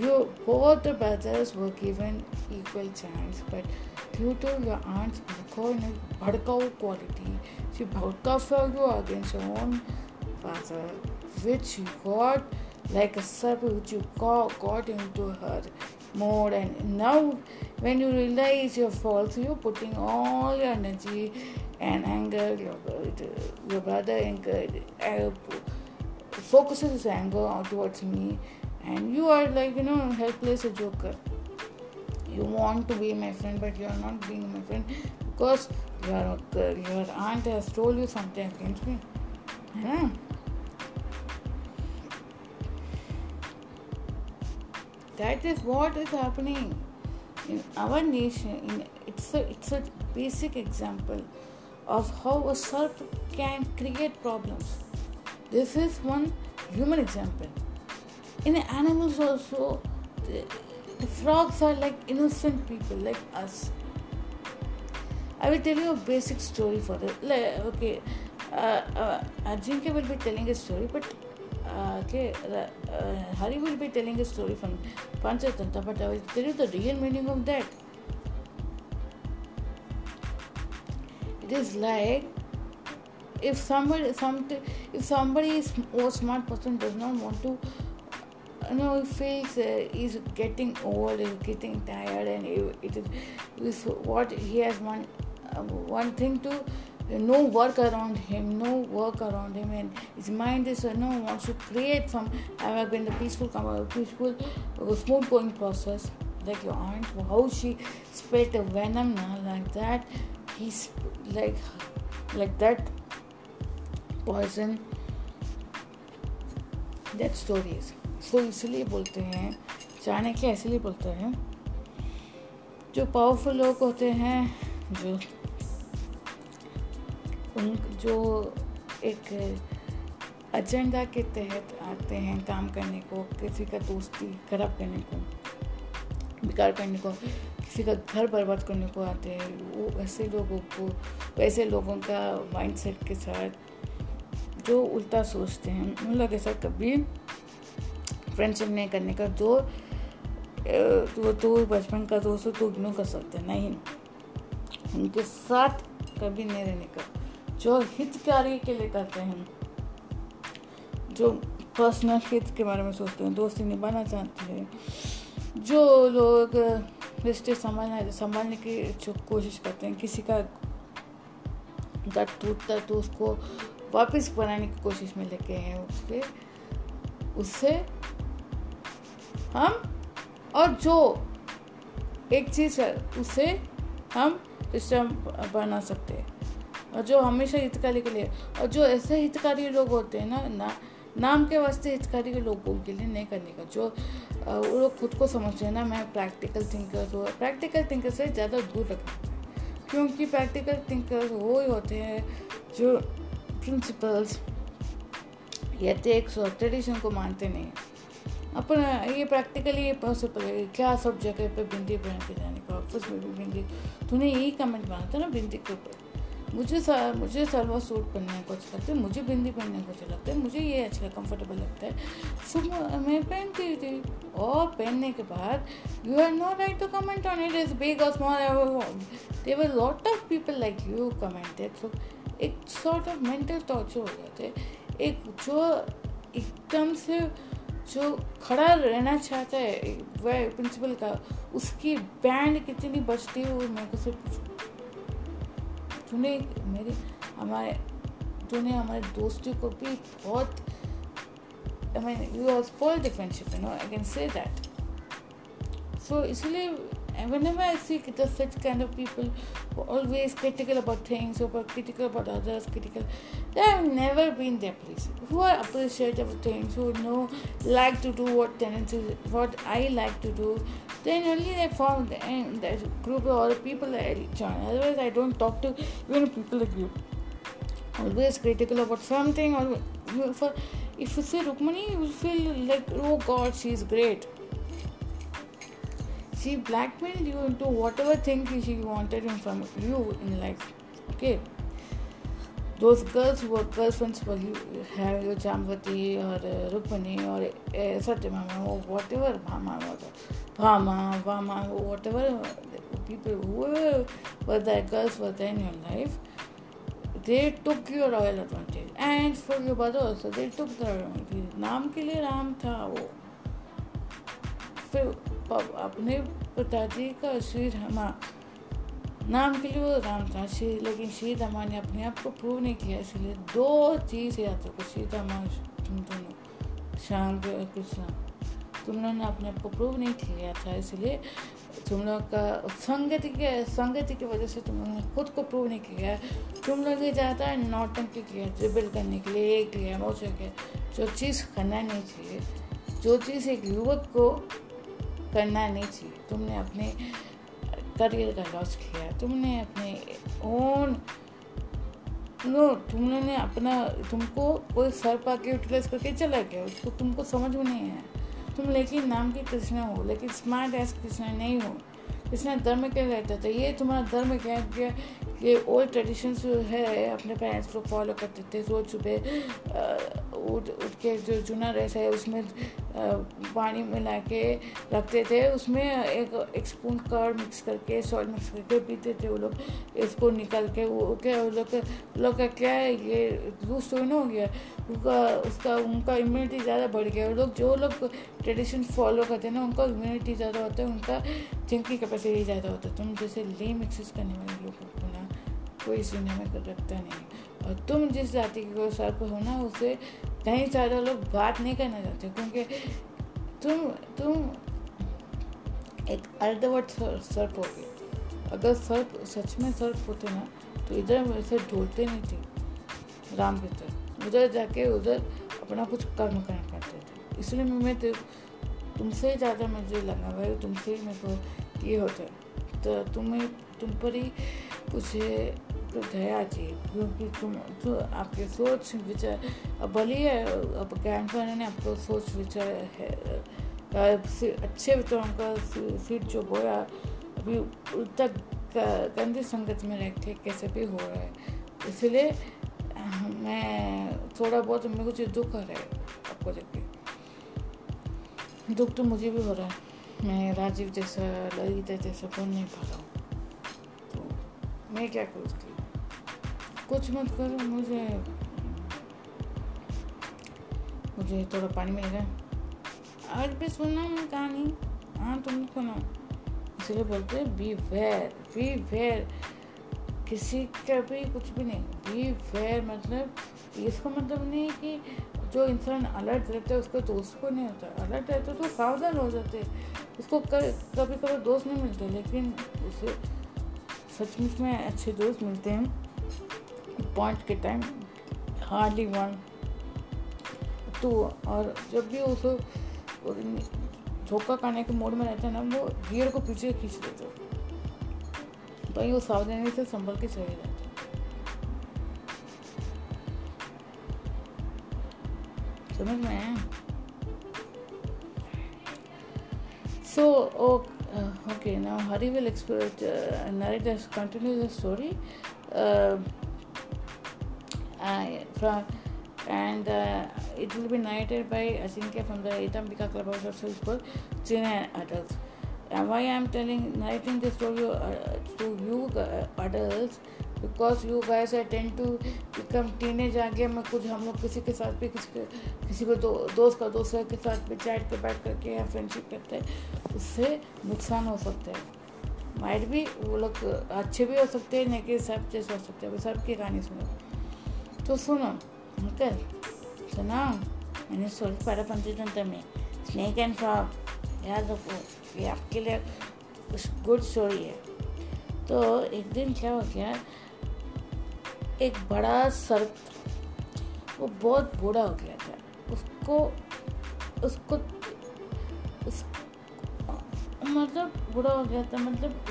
you. Both the brothers were given equal chance, but due to your aunt's bhadkao quality, she bhadkao you against your own father, which you got like a serpent, which you got into her mode. And now, when you realize your faults, you're putting all your energy and anger, your brother anger, focuses his anger towards me. And you are like, helpless, a joker. You want to be my friend, but you are not being my friend because your aunt has told you something against me. Yeah. That is what is happening in our nation. It's a basic example of how a serp can create problems. This is one human example. In animals also, the frogs are like innocent people, like us. I will tell you a basic story for this. Ajinkya will be telling a story, but Hari will be telling a story from Pancha Tantra, but I will tell you the real meaning of that. It is like, if somebody is more smart person, does not want to, he feels he's getting old, he's getting tired, and it is what he has one thing to no work around him, and his mind is wants to create some. I'm going to peaceful, smooth going process, like your aunt, how she spilled a venom now, like that. He's like that poison. That story is. इसको इसलिए बोलते हैं चाणक्य, इसलिए बोलते हैं जो powerful लोग होते हैं, जो एक एजेंडा के तहत आते हैं काम करने को, किसी का दोस्ती खराब करने को, बेकार करने को, किसी का घर बर्बाद करने को आते हैं. वो वैसे लोगों का माइंडसेट के साथ जो उल्टा सोचते हैं, उन लोगों के साथ कभी फ्रेंडशिप नहीं करने का. जो बचपन का दोस्त हो तो इग्नोर कर सकते हैं, नहीं उनके साथ कभी नहीं रहने का. जो हितकारी के लिए करते हैं, जो पर्सनल हित के बारे में सोचते हैं, दोस्ती निभाना चाहते हैं, जो लोग रिश्ते संभालने की कोशिश करते हैं, किसी का गट टूटता तो उसको वापस बनाने की कोशिश में लेके हैं, उससे हम, और जो एक चीज़ है उसे हम रिश्ता बना सकते हैं, और जो हमेशा हितकारी के लिए, और जो ऐसे हितकारी लोग होते हैं ना नाम के वास्ते हितकारी के लोगों के लिए नहीं करने का. जो वो लोग खुद को समझते हैं ना, मैं प्रैक्टिकल थिंकर्स से ज़्यादा दूर रखना, क्योंकि प्रैक्टिकल थिंकर्स वो ही होते हैं जो प्रिंसिपल्स या टेक्स और ट्रेडिशन को मानते नहीं. अपन ये प्रैक्टिकली पहुँच पड़ेगा क्या सब जगह पे बिंदी बना के जाने का, ऑफिस में भी बिंदी। तूने यही कमेंट माना था ना बिंदी के ऊपर, मुझे सलवार सूट पहनने को अच्छा लगता है, मुझे बिंदी पहनने को अच्छा लगता है, मुझे ये अच्छा कंफर्टेबल लगता है, सो मैं पहनती हुई थी। और पहनने के बाद you have no right to comment on it, is big और small, there were lot of people like you comment that. So एक सॉर्ट ऑफ मेंटल टॉर्चर हो गया था, एक जो एकदम से जो खड़ा रहना चाहता है वह प्रिंसिपल का, उसकी बैंड कितनी बजती है वो मेरे को से पूछो। तूने हमारे दोस्ती को भी बहुत, I mean you have spoiled the friendship, you know I can say that. So इसलिए whenever I see the such kind of people who are always critical about things, who are critical about others, critical, they have never been their place, who are appreciative of things, who know, like to do what tendencies, what I like to do, then only they form the group or the people that I join. Otherwise, I don't talk to even people like you. Always critical about something, or if you say Rukmini, you will feel like, oh God, she is great. She blackmailed you into whatever thing she wanted from you in life. Okay, those girls who were girlfriends for you, have your Jamvati or Rukmini or Satyamama or whatever, Bhama, whatever people who were their girls were there in your life, they took your royal advantage, and for your brother also they took the royal advantage. नाम के लिए राम था वो, फिर अपने पिताजी का श्री रामा, नाम के लिए वो राम था श्री, लेकिन श्री रामा ने अपने आप को प्रूव नहीं किया, इसलिए दो चीज़ याद रखो, श्री रामा तुम दोनों, श्याम कृष्ण, तुम लोगों ने अपने आप को प्रूव नहीं किया था, इसलिए तुम लोग का संगति की वजह से तुम लोगों ने खुद को प्रूव नहीं किया। तुम लोग ने ज़्यादा नौटंकी किया, ड्रिबल करने के लिए एक लिया मोचा किया, जो चीज़ करना नहीं चाहिए, जो चीज़ एक युवक को करना नहीं चाहिए। तुमने अपने करियर का लॉस किया, तुमने अपने ओन नो, तुमने अपना, तुमको कोई सर पा के यूटिलाइज करके चला गया, उसको तुमको समझ में नहीं आया। तुम लेकिन नाम के कृष्णा हो, लेकिन स्मार्ट एस कृष्णा नहीं हो। कृष्णा धर्म क्या रहता था, ये तुम्हारा धर्म क्या है, ये ओल्ड ट्रेडिशंस जो है अपने पेरेंट्स लोग फॉलो करते थे, रोज सुबह उठ के जो जूना रहता है उसमें पानी मिला के रखते थे, उसमें एक स्पून कर्ड मिक्स करके, सॉल्ट मिक्स करके पीते थे वो लोग, इसको निकल के वो क्या, लोग का क्या है ये लूज तो हो गया, उनका इम्यूनिटी ज़्यादा बढ़ गया। वो लोग जो लोग ट्रेडिशन फॉलो करते हैं ना, उनका इम्यूनिटी ज़्यादा होता है, उनका थिंकिंग कैपेसिटी ज़्यादा होता है। तुम जैसे ले मिक्सेस करने वाले लोगों को ना कोई इस दुनिया में रखता नहीं, और तुम जिस जाति के सर पर हो ना, उसे कहीं ज़्यादा लोग बात नहीं करना चाहते, क्योंकि तुम एक अर्धवट सर्प हो गए। अगर सर्प सच में सर्प होते ना, तो इधर वैसे ढोलते नहीं थे राम की तरफ, उधर जाके उधर अपना कुछ कर्म करना पड़ता था। इसलिए मैं तुमसे ज़्यादा मुझे लगा हुआ है, तुमसे ही मेरे को ये होता है, तो तुम पर ही कुछ दया चाहिए, क्योंकि तुम आपके सोच विचार भले ही अब ज्ञान पाने ने आपको सोच विचार है अच्छे विचारों का सीट जो बोया, अभी तक गंदी संगत में रहते कैसे भी हो रहा है। इसलिए मैं थोड़ा बहुत मेरे कुछ दुख हो रहा है आपको देखिए, दुख तो मुझे भी हो रहा है, मैं राजीव जैसा ललिता जैसा बोल नहीं पा रहा हूँ, मैं क्या करूँ उसके लिए, कुछ मत करो। मुझे थोड़ा पानी मिलेगा, आज भी सुनना है कहानी, हाँ तुम सुनो। इसलिए बोलते हैं बी वेयर, किसी का भी कुछ भी नहीं, बी वेयर मतलब इसका मतलब नहीं कि जो इंसान अलर्ट रहता है उसको दोस्त को नहीं होता, अलर्ट रहता है तो सावधान हो जाते, उसको कभी कभी दोस्त नहीं मिलते, लेकिन उसे सचमुच में अच्छे दोस्त मिलते हैं। पॉइंट के टाइम हार्डली 1-2, और जब भी उसको झोंका खाने के मोड में रहता है ना, वो गियर को पीछे खींच देते हो, भाई वो सावधानी से संभल के चले जाते। समझ में आया? So, okay, now Hari will narrate this, continue the story. It will be narrated by Ajinkya from the Etambika clubhouse of Salzburg, children and adults. Why I am narrating this story to you adults? Because you guys tend to become teenage. आगे में कुछ हम लोग किसी के साथ भी किसी को दोस्त का दूसरे के साथ भी चैट पे बैठ करके या फ्रेंडशिप करते हैं, उससे नुकसान हो सकता है. माइट भी वो लोग अच्छे भी हो सकते हैं, नेगेटिव सब चीज़ हो सकते हैं. सब की कहानी सुनो, तो सुनो अंकल. So now, मैंने सोच पाया पंच तंत्र में स्नेक एंड फ्रॉग, याद रखो ये आपके लिए गुड स्टोरी है. तो एक दिन क्या हो गया, एक बड़ा सर्प, वो बहुत बूढ़ा हो गया था.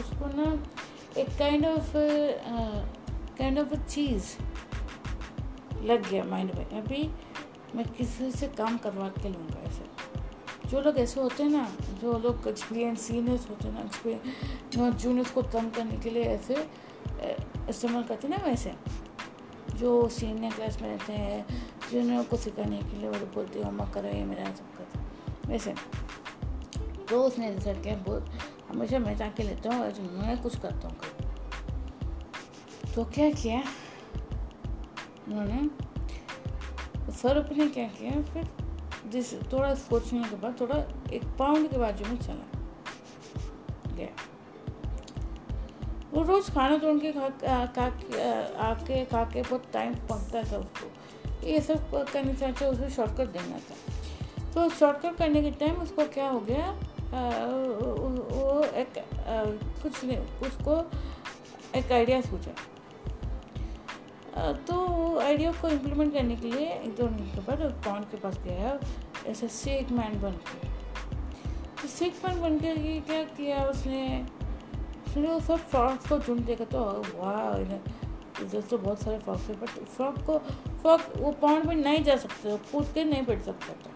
उसको ना एक काइंड ऑफ चीज़ लग गया माइंड में, अभी मैं किसी से काम करवा के लूँगा. ऐसे जो लोग ऐसे होते हैं ना, जो लोग एक्सपीरियंस सीनियर्स होते हैं ना, एक्सपीरियंस जूनियर्स को कम करने के लिए ऐसे इस्तेमाल करते हैं ना, वैसे जो सीनियर क्लास में रहते हैं जूनियर को सिखाने के लिए वो बोलते हैं होमवर्क करो, ये मेरा सब करता वैसे. तो उसने रिजल्ट किया, बोल हमेशा मैं जाके लेता हूँ, मैं कुछ करता हूँ. तो क्या किया उन्होंने, सर्प ने क्या किया, फिर जिस थोड़ा सोचने के बाद थोड़ा एक पाउंड के बाजू में चला गया. वो रोज खाना तोड़ के खा के बहुत टाइम पकता था उसको, ये सब करने से अच्छा उसे शॉर्टकट देना था. तो शॉर्टकट करने के टाइम उसको क्या हो गया, वो एक कुछ नहीं, उसको एक आइडिया सोचा. तो आइडिया को इम्प्लीमेंट करने के लिए एक दो मिनट के बाद पॉन्ड के पास गया है, ऐसा सिक मैन बन के. तो सिक मैन बन के क्या किया उसने वो सब फ्रॉक्स को झुंड देखा. तो वाह, इधर तो बहुत सारे फ्रॉक्स हैं, बट फ्रॉक वो पॉन्ड में नहीं जा सकते, कूद के नहीं बैठ सकता था.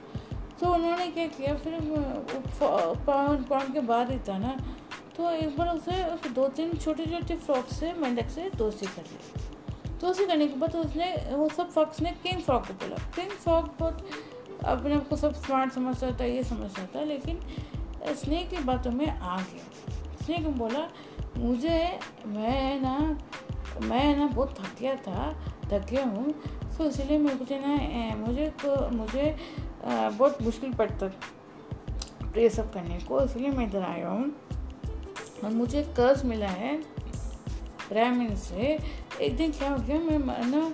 तो उन्होंने क्या किया, फिर पॉन्ड के बाहर ही था ना, तो एक बार उसे दो तीन छोटे छोटे फ्रॉक से मेंढक से दोस्ती कर ली. तो उसे करने के बाद उसने वो सब फ्रॉक्स ने किंग फ्रॉक को बोला. किंग फ्रॉक बहुत अपने आप को सब स्मार्ट समझता था, ये समझता था, लेकिन स्नेक की बातों में आ गया. स्नेक ने बोला मैं ना बहुत थक गया हूँ, तो इसलिए मुझे बहुत मुश्किल पड़ता ये सब करने को, इसलिए मैं इधर आया हूँ. और मुझे कर्ज मिला है ब्राह्मण से. एक दिन क्या हो गया, मैं ना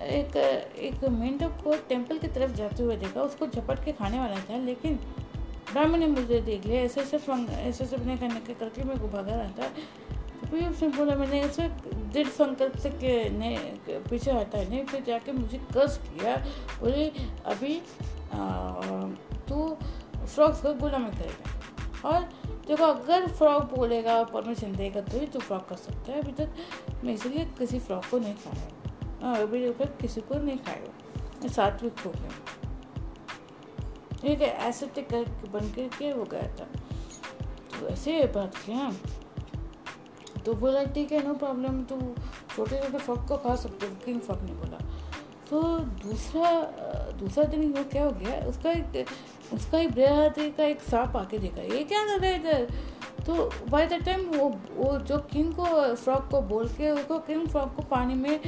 एक मेंढक को टेंपल की तरफ जाते हुए देखा, उसको झपट के खाने वाला था, लेकिन ब्राह्मण ने मुझे देख लिया. ऐसे सब अपने करने करके मैं को भागा रहा था. फिर उसने बोला मैंने ऐसे दृढ़ संकल्प से पीछे हटा नहीं, फिर जाके मुझे कर्ज किया, बोले अभी तू फ्रॉक्स को गुलामी करेगा, और देखो अगर फ्रॉक बोलेगा परमिशन देगा तो ही तो फ्रॉक कर सकता है. अभी तक मैं इसलिए किसी फ्रॉक को नहीं खाया, अभी तक किसी को नहीं खाया, सात्विक हो गया, एक एसेटिक बन करके वो गया था. तो ऐसे बात किया, तो बोला ठीक है नो प्रॉब्लम, तो छोटे छोटे फ्रॉक को खा सकते हो, किंग फ्रॉक ने बोला. तो दूसरा दिन वो क्या हो गया, उसका एक बृहदादी का एक सांप आके देखा, ये क्या कर रहा है इधर. तो बाय द टाइम वो जो किंग को फ्रॉक को बोल के उसको किंग फ्रॉक को पानी में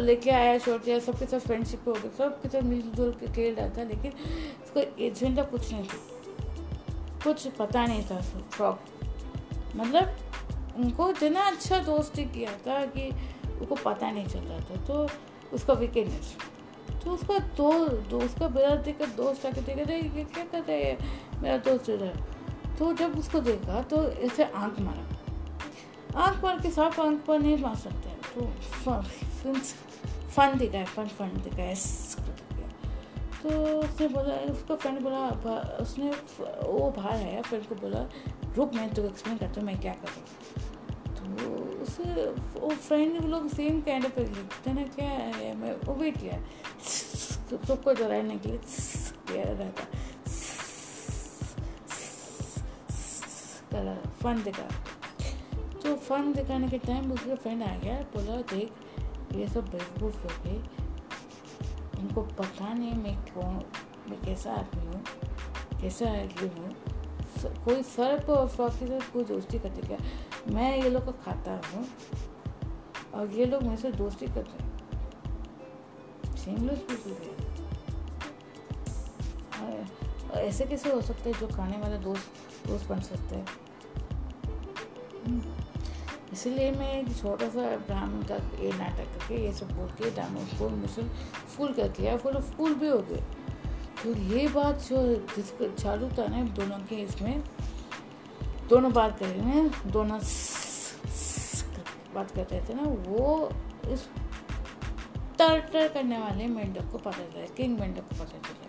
लेके आया, छोड़ दिया, सबके साथ फ्रेंडशिप हो गई, सबके साथ मिलजुल के खेल रहा था, लेकिन उसका एजेंडा कुछ नहीं था, कुछ पता नहीं था फ्रॉक, मतलब उनको इतना अच्छा दोस्ती किया था कि उनको पता नहीं चल रहा था. तो उसका वीकेंडनेस, तो उसका उसका मेरा देखकर दोस्त आके देखा था ये क्या कर रहा है मेरा दोस्त इधर. तो जब उसको देखा तो ऐसे आँख मार के, सांप आँख पर नहीं मार सकते हैं, तो फन दिखाया. तो उसने बोला, उसका फ्रेंड बोला, उसने वो बाहर आया, फ्रेंड को बोला रुक मैं तो एक्सप्लेन करता हूँ मैं क्या कर रहा हूँ. वो फ्रेंड लोग सेम काइंड ऑफ लिखते ना क्या है, मैं वो वेट किया सबको डराने के लिए रहता, फन दिखा। तो फन दिखाने के टाइम उसका फ्रेंड आ गया, बोला देख ये सब बेवकूफ़ हो गए, इनको पता नहीं मैं कौन, मैं कैसा आदमी हूँ, कैसा आदमी हूँ, कोई सर्प और फ्रॉक के साथ कोई दोस्ती करते क्या, मैं ये लोग का खाता हूँ और ये लोग मेरे से दोस्ती करते हैं। सेमलेस पीपल है, ऐसे कैसे हो सकते हैं जो खाने वाला दोस्त बन सकते हैं। इसलिए मैं एक छोटा सा ब्राह्मण का ये नाटक करके ये सब बोल के डामो को मिशन फूल कर दिया, वो लोग फूल भी हो गए। तो ये बात जो जिसको चालू था ना दोनों के, इसमें दोनों बात कर रहे हैं, दोनों बात कर रहे थे ना, वो इस टर करने वाले मेंढक को पता चला, किंग मेंढक को पता चला।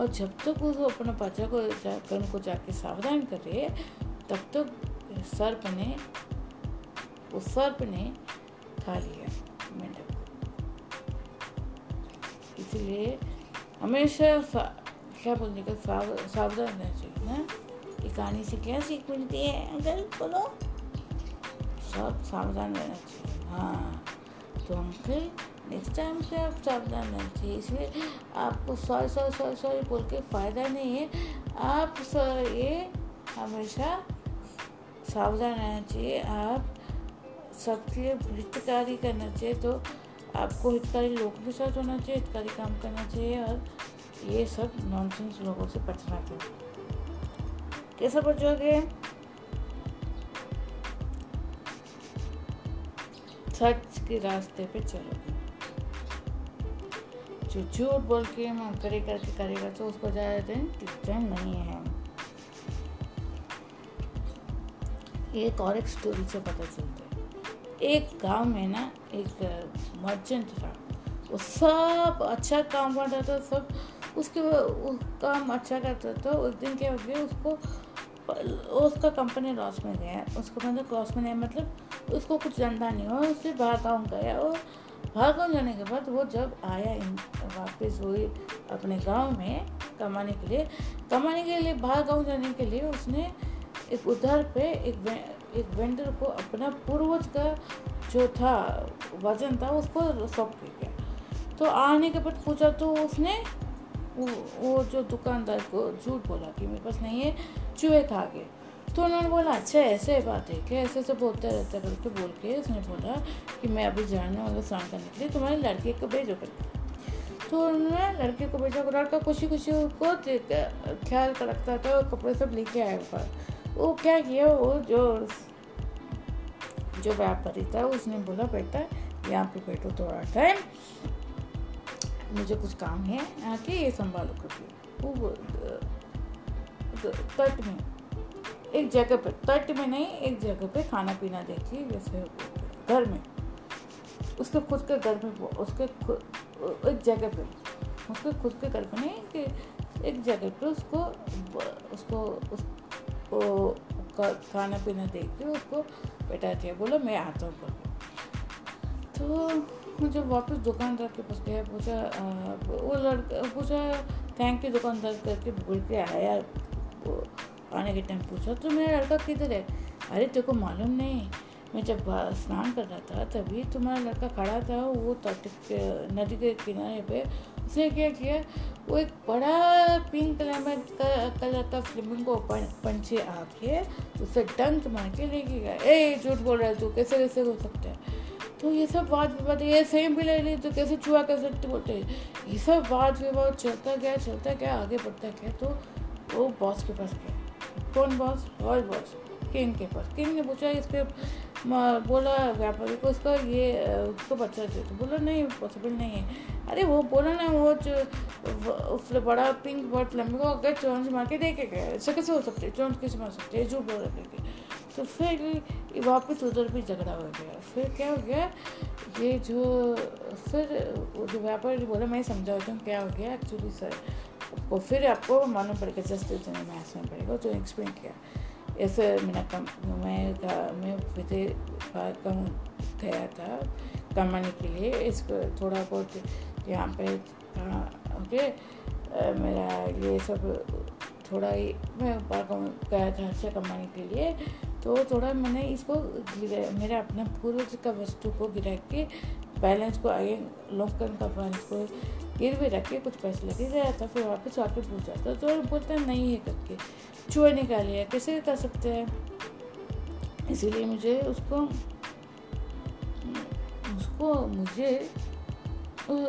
और जब तक उसको अपने बच्चा को कर्ण को जाके सावधान करे, तब तक सर्प ने खा लिया मेंढक को। इसलिए हमेशा क्या बोलने का सावधान रहना चाहिए ना। ये कहानी से क्या सीख मिलती है अंकल, बोलो? सब सावधान रहना चाहिए। हाँ तो अंकल नेक्स्ट टाइम से आप सावधान रहना चाहिए। इसलिए आपको सॉरी सॉरी सॉरी सॉरी बोल के फ़ायदा नहीं है, आप ये हमेशा सावधान रहना चाहिए। आप सबके लिए हितकारी करना चाहिए, तो आपको हितकारी लोगों के साथ होना चाहिए, हितकारी काम करना चाहिए और ये सब नॉनसेंस लोगों से बचना चाहिए। कैसे बचोगे? सच के रास्ते पे चलोगे। जो झूठ बोल के मन करे करके करेगा तो उसको ज़्यादा दिन टिकन नहीं है। एक और एक स्टोरी से पता चलता है, एक गांव में ना एक मर्चेंट था, वो सब अच्छा काम करता था, सब उसके उस काम अच्छा करता था। उस दिन क्या हो गया, उसका कंपनी लॉस में गया, उसको मतलब लॉस में नहीं, मतलब उसको कुछ जानता नहीं हुआ, उससे बाहर गाँव गया। और भागम जाने के बाद वो जब आया वापस हुई अपने गांव में कमाने के लिए भागम जाने के लिए, उसने एक उधार पे एक वेंडर को अपना पूर्वज का जो था वजन था उसको सौंप के गया। तो आने के बाद पूछा तो उसने वो जो दुकानदार को झूठ बोला कि मेरे पास नहीं है, चूहे खा गए। तो उन्होंने बोला अच्छा ऐसे बात है कि ऐसे ऐसे बोलते रहता करके बोल के उसने बोला कि मैं अभी जाने वाला स्नान करने के लिए, तुम्हारे लड़के को भेजो करके। तो उन्होंने लड़के को भेजा, लड़का खुशी खुशी उसको ख्याल कर रखता था और कपड़े सब लेके आया ऊपर। वो क्या किया, वो जो व्यापारी था उसने बोला बेटा यहाँ पे बैठो थोड़ा टाइम, मुझे कुछ काम है, आके ये संभालो करके। वो तट में एक जगह पे, तट में नहीं एक जगह पे खाना पीना देखिए जैसे घर में, उसके खुद के घर में, उसके एक जगह पे, उसके खुद के घर पे नहीं कि एक जगह पे उसको खाना पीना देख के उसको बैठा दिया, बोला मैं आता हूँ घर। तो जब वापस दुकानदार के पास गया, पूछा थैंक यू दुकानदार करके बोल के आया, आने के टाइम पूछा तो मेरा लड़का किधर है। अरे तेरे को मालूम नहीं, मैं जब स्नान कर रहा था तभी तुम्हारा लड़का खड़ा था, वो तट नदी के किनारे पे। उसने क्या किया, वो एक बड़ा पिंक कलर का फ्लेमिंगो पंछी आके उसे डंक मार के लेके गया। ए झूठ बोल रहा है तू, कैसे कैसे हो सकता है। तो ये सब वाद विवाद, ये सेम भी ले रही तो कैसे छुआ कर सकते बोलते हैं। ये सब वाद विवाद चलता गया आगे बढ़ता गया। तो वो बॉस के पास गया, कौन बॉस, रॉयल बॉस, किंग के पास। किंग ने पूछा इसके, बोला व्यापारी को इसका ये उसको बच्चा चाहिए। तो बोला नहीं पॉसिबल नहीं है। अरे वो बोला ना वो बड़ा पिंक बर्ड फ्लेमिंगो अगर चौंच मार के देखे गया, ऐसे कैसे हो सकते, चौंच कैसे मार सकते हैं, जो बोला देखे। तो फिर वापस उधर भी झगड़ा हो गया। फिर क्या हो गया, ये जो व्यापारी बोला मैं समझाता हूँ क्या हो गया एक्चुअली सर, और फिर आपको मालूम पड़ेगा, जस्ट इतने मैथ्स में पड़ेगा। तो एक्सप्लेन किया ऐसे मैं गया था कमाने के लिए, इसको थोड़ा बहुत यहाँ पे ओके मेरा ये सब थोड़ा ही मैं ऊपर गया था से कमाने के लिए, तो थोड़ा मैंने इसको मेरा अपना पूर्वज का वस्तु को गिरा के बैलेंस को आगे लोकन का बैलेंस को गिर भी रख के कुछ पैसे लेके गया था। फिर वापस आके पूछ जाता तो बोलता नहीं है करके चूहे निकाली है, कैसे कर सकते हैं। इसीलिए मुझे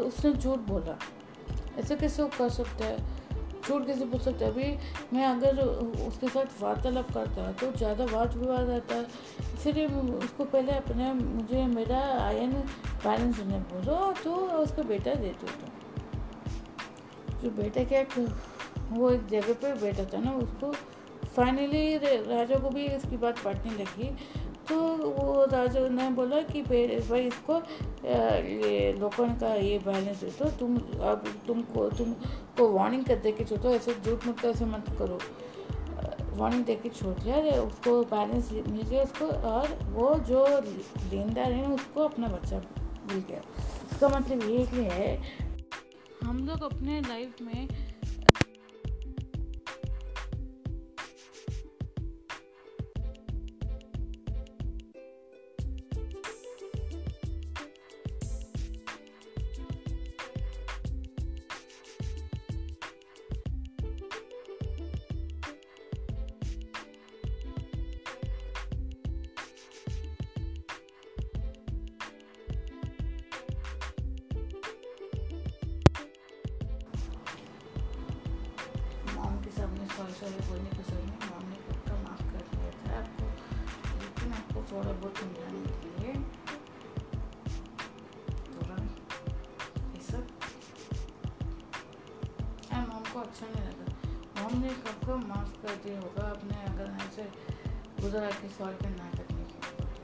उसने झूठ बोला, ऐसे कैसे वो कर सकता है, झूठ कैसे बोल सकता है। अभी मैं अगर उसके साथ वार्तालाप करता तो ज़्यादा वाद विवाद आता, इसलिए उसको पहले अपने मुझे मेरा आयन बैलेंस ने बोलो तो उसका बेटा देते तो जो बेटा क्या वो एक जगह पर बैठा था ना, उसको फाइनली राजा को भी इसकी बात पटने लगी। तो वो राजा ने बोला कि भाई इसको ये लोकन का ये बैलेंस है, तो तुमको वार्निंग कर दे के छोड़ो, ऐसे झूठ मूठ ऐसे मत करो, वार्निंग दे के छोड़ दिया। उसको बैलेंस मिल गया उसको, और वो जो लेनदार है उसको अपना बच्चा मिल गया। इसका मतलब ये कि है हम लोग अपने लाइफ में सॉरी बोलने के समय मॉम ने पक्का माफ़ कर दिया था आपको, लेकिन आपको थोड़ा बहुत समझाने के लिए थोड़ा ये सब मॉम को अच्छा नहीं लगा। मॉम ने सबको माफ़ कर दिया होगा अपने अगर यहाँ से गुजरा के सॉरी का नाटक नहीं किया।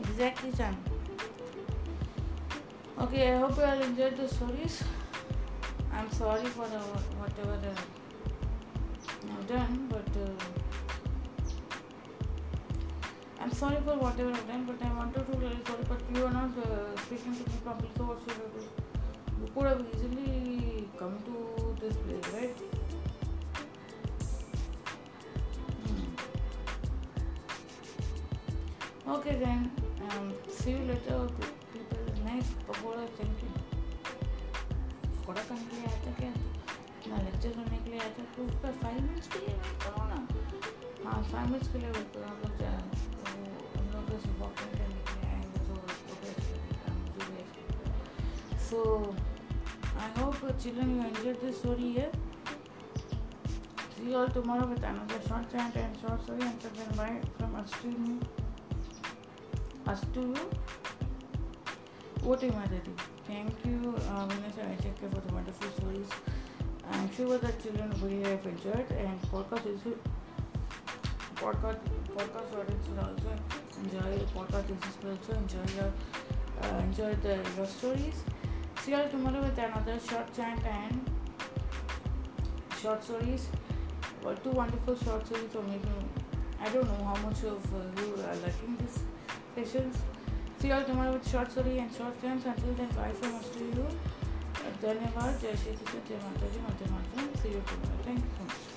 एग्जैक्टली जान। Okay, I hope you all enjoyed the stories. I'm sorry for whatever I've done, but I wanted to really sorry, but you are not speaking to me properly, so what should I do? You could have easily come to this place, right? Okay then, see you later. Pakora Chunky pakora खाने के लिए आया था क्या ना, lecture सुनने के लिए आया था, तो उसका 5 मिनट्स के लिए वेट करो ना। हाँ 5 मिनट्स के लिए वेट करो, हम लोग हम लोग बस वॉकिंग करने के लिए आएंगे, so I hope children you enjoy this story है। See you all tomorrow with another short chat and short story and then bye from us to you. What am I doing? Thank you, Avinash and Ajinkya for the wonderful stories. I'm sure that children will have enjoyed, and podcast audience will also enjoy the podcast. Listeners will also enjoy your stories. See you all tomorrow with another short chant and short stories. Well, 2 wonderful short stories, or maybe I don't know how much of you are liking these sessions. See you all tomorrow with short story and short films. Until then, bye from us to you. Dhanyavad, Jai Shri Krishna, Jai Mataji, Mataji, Mataji. See you tomorrow. Thank you so much.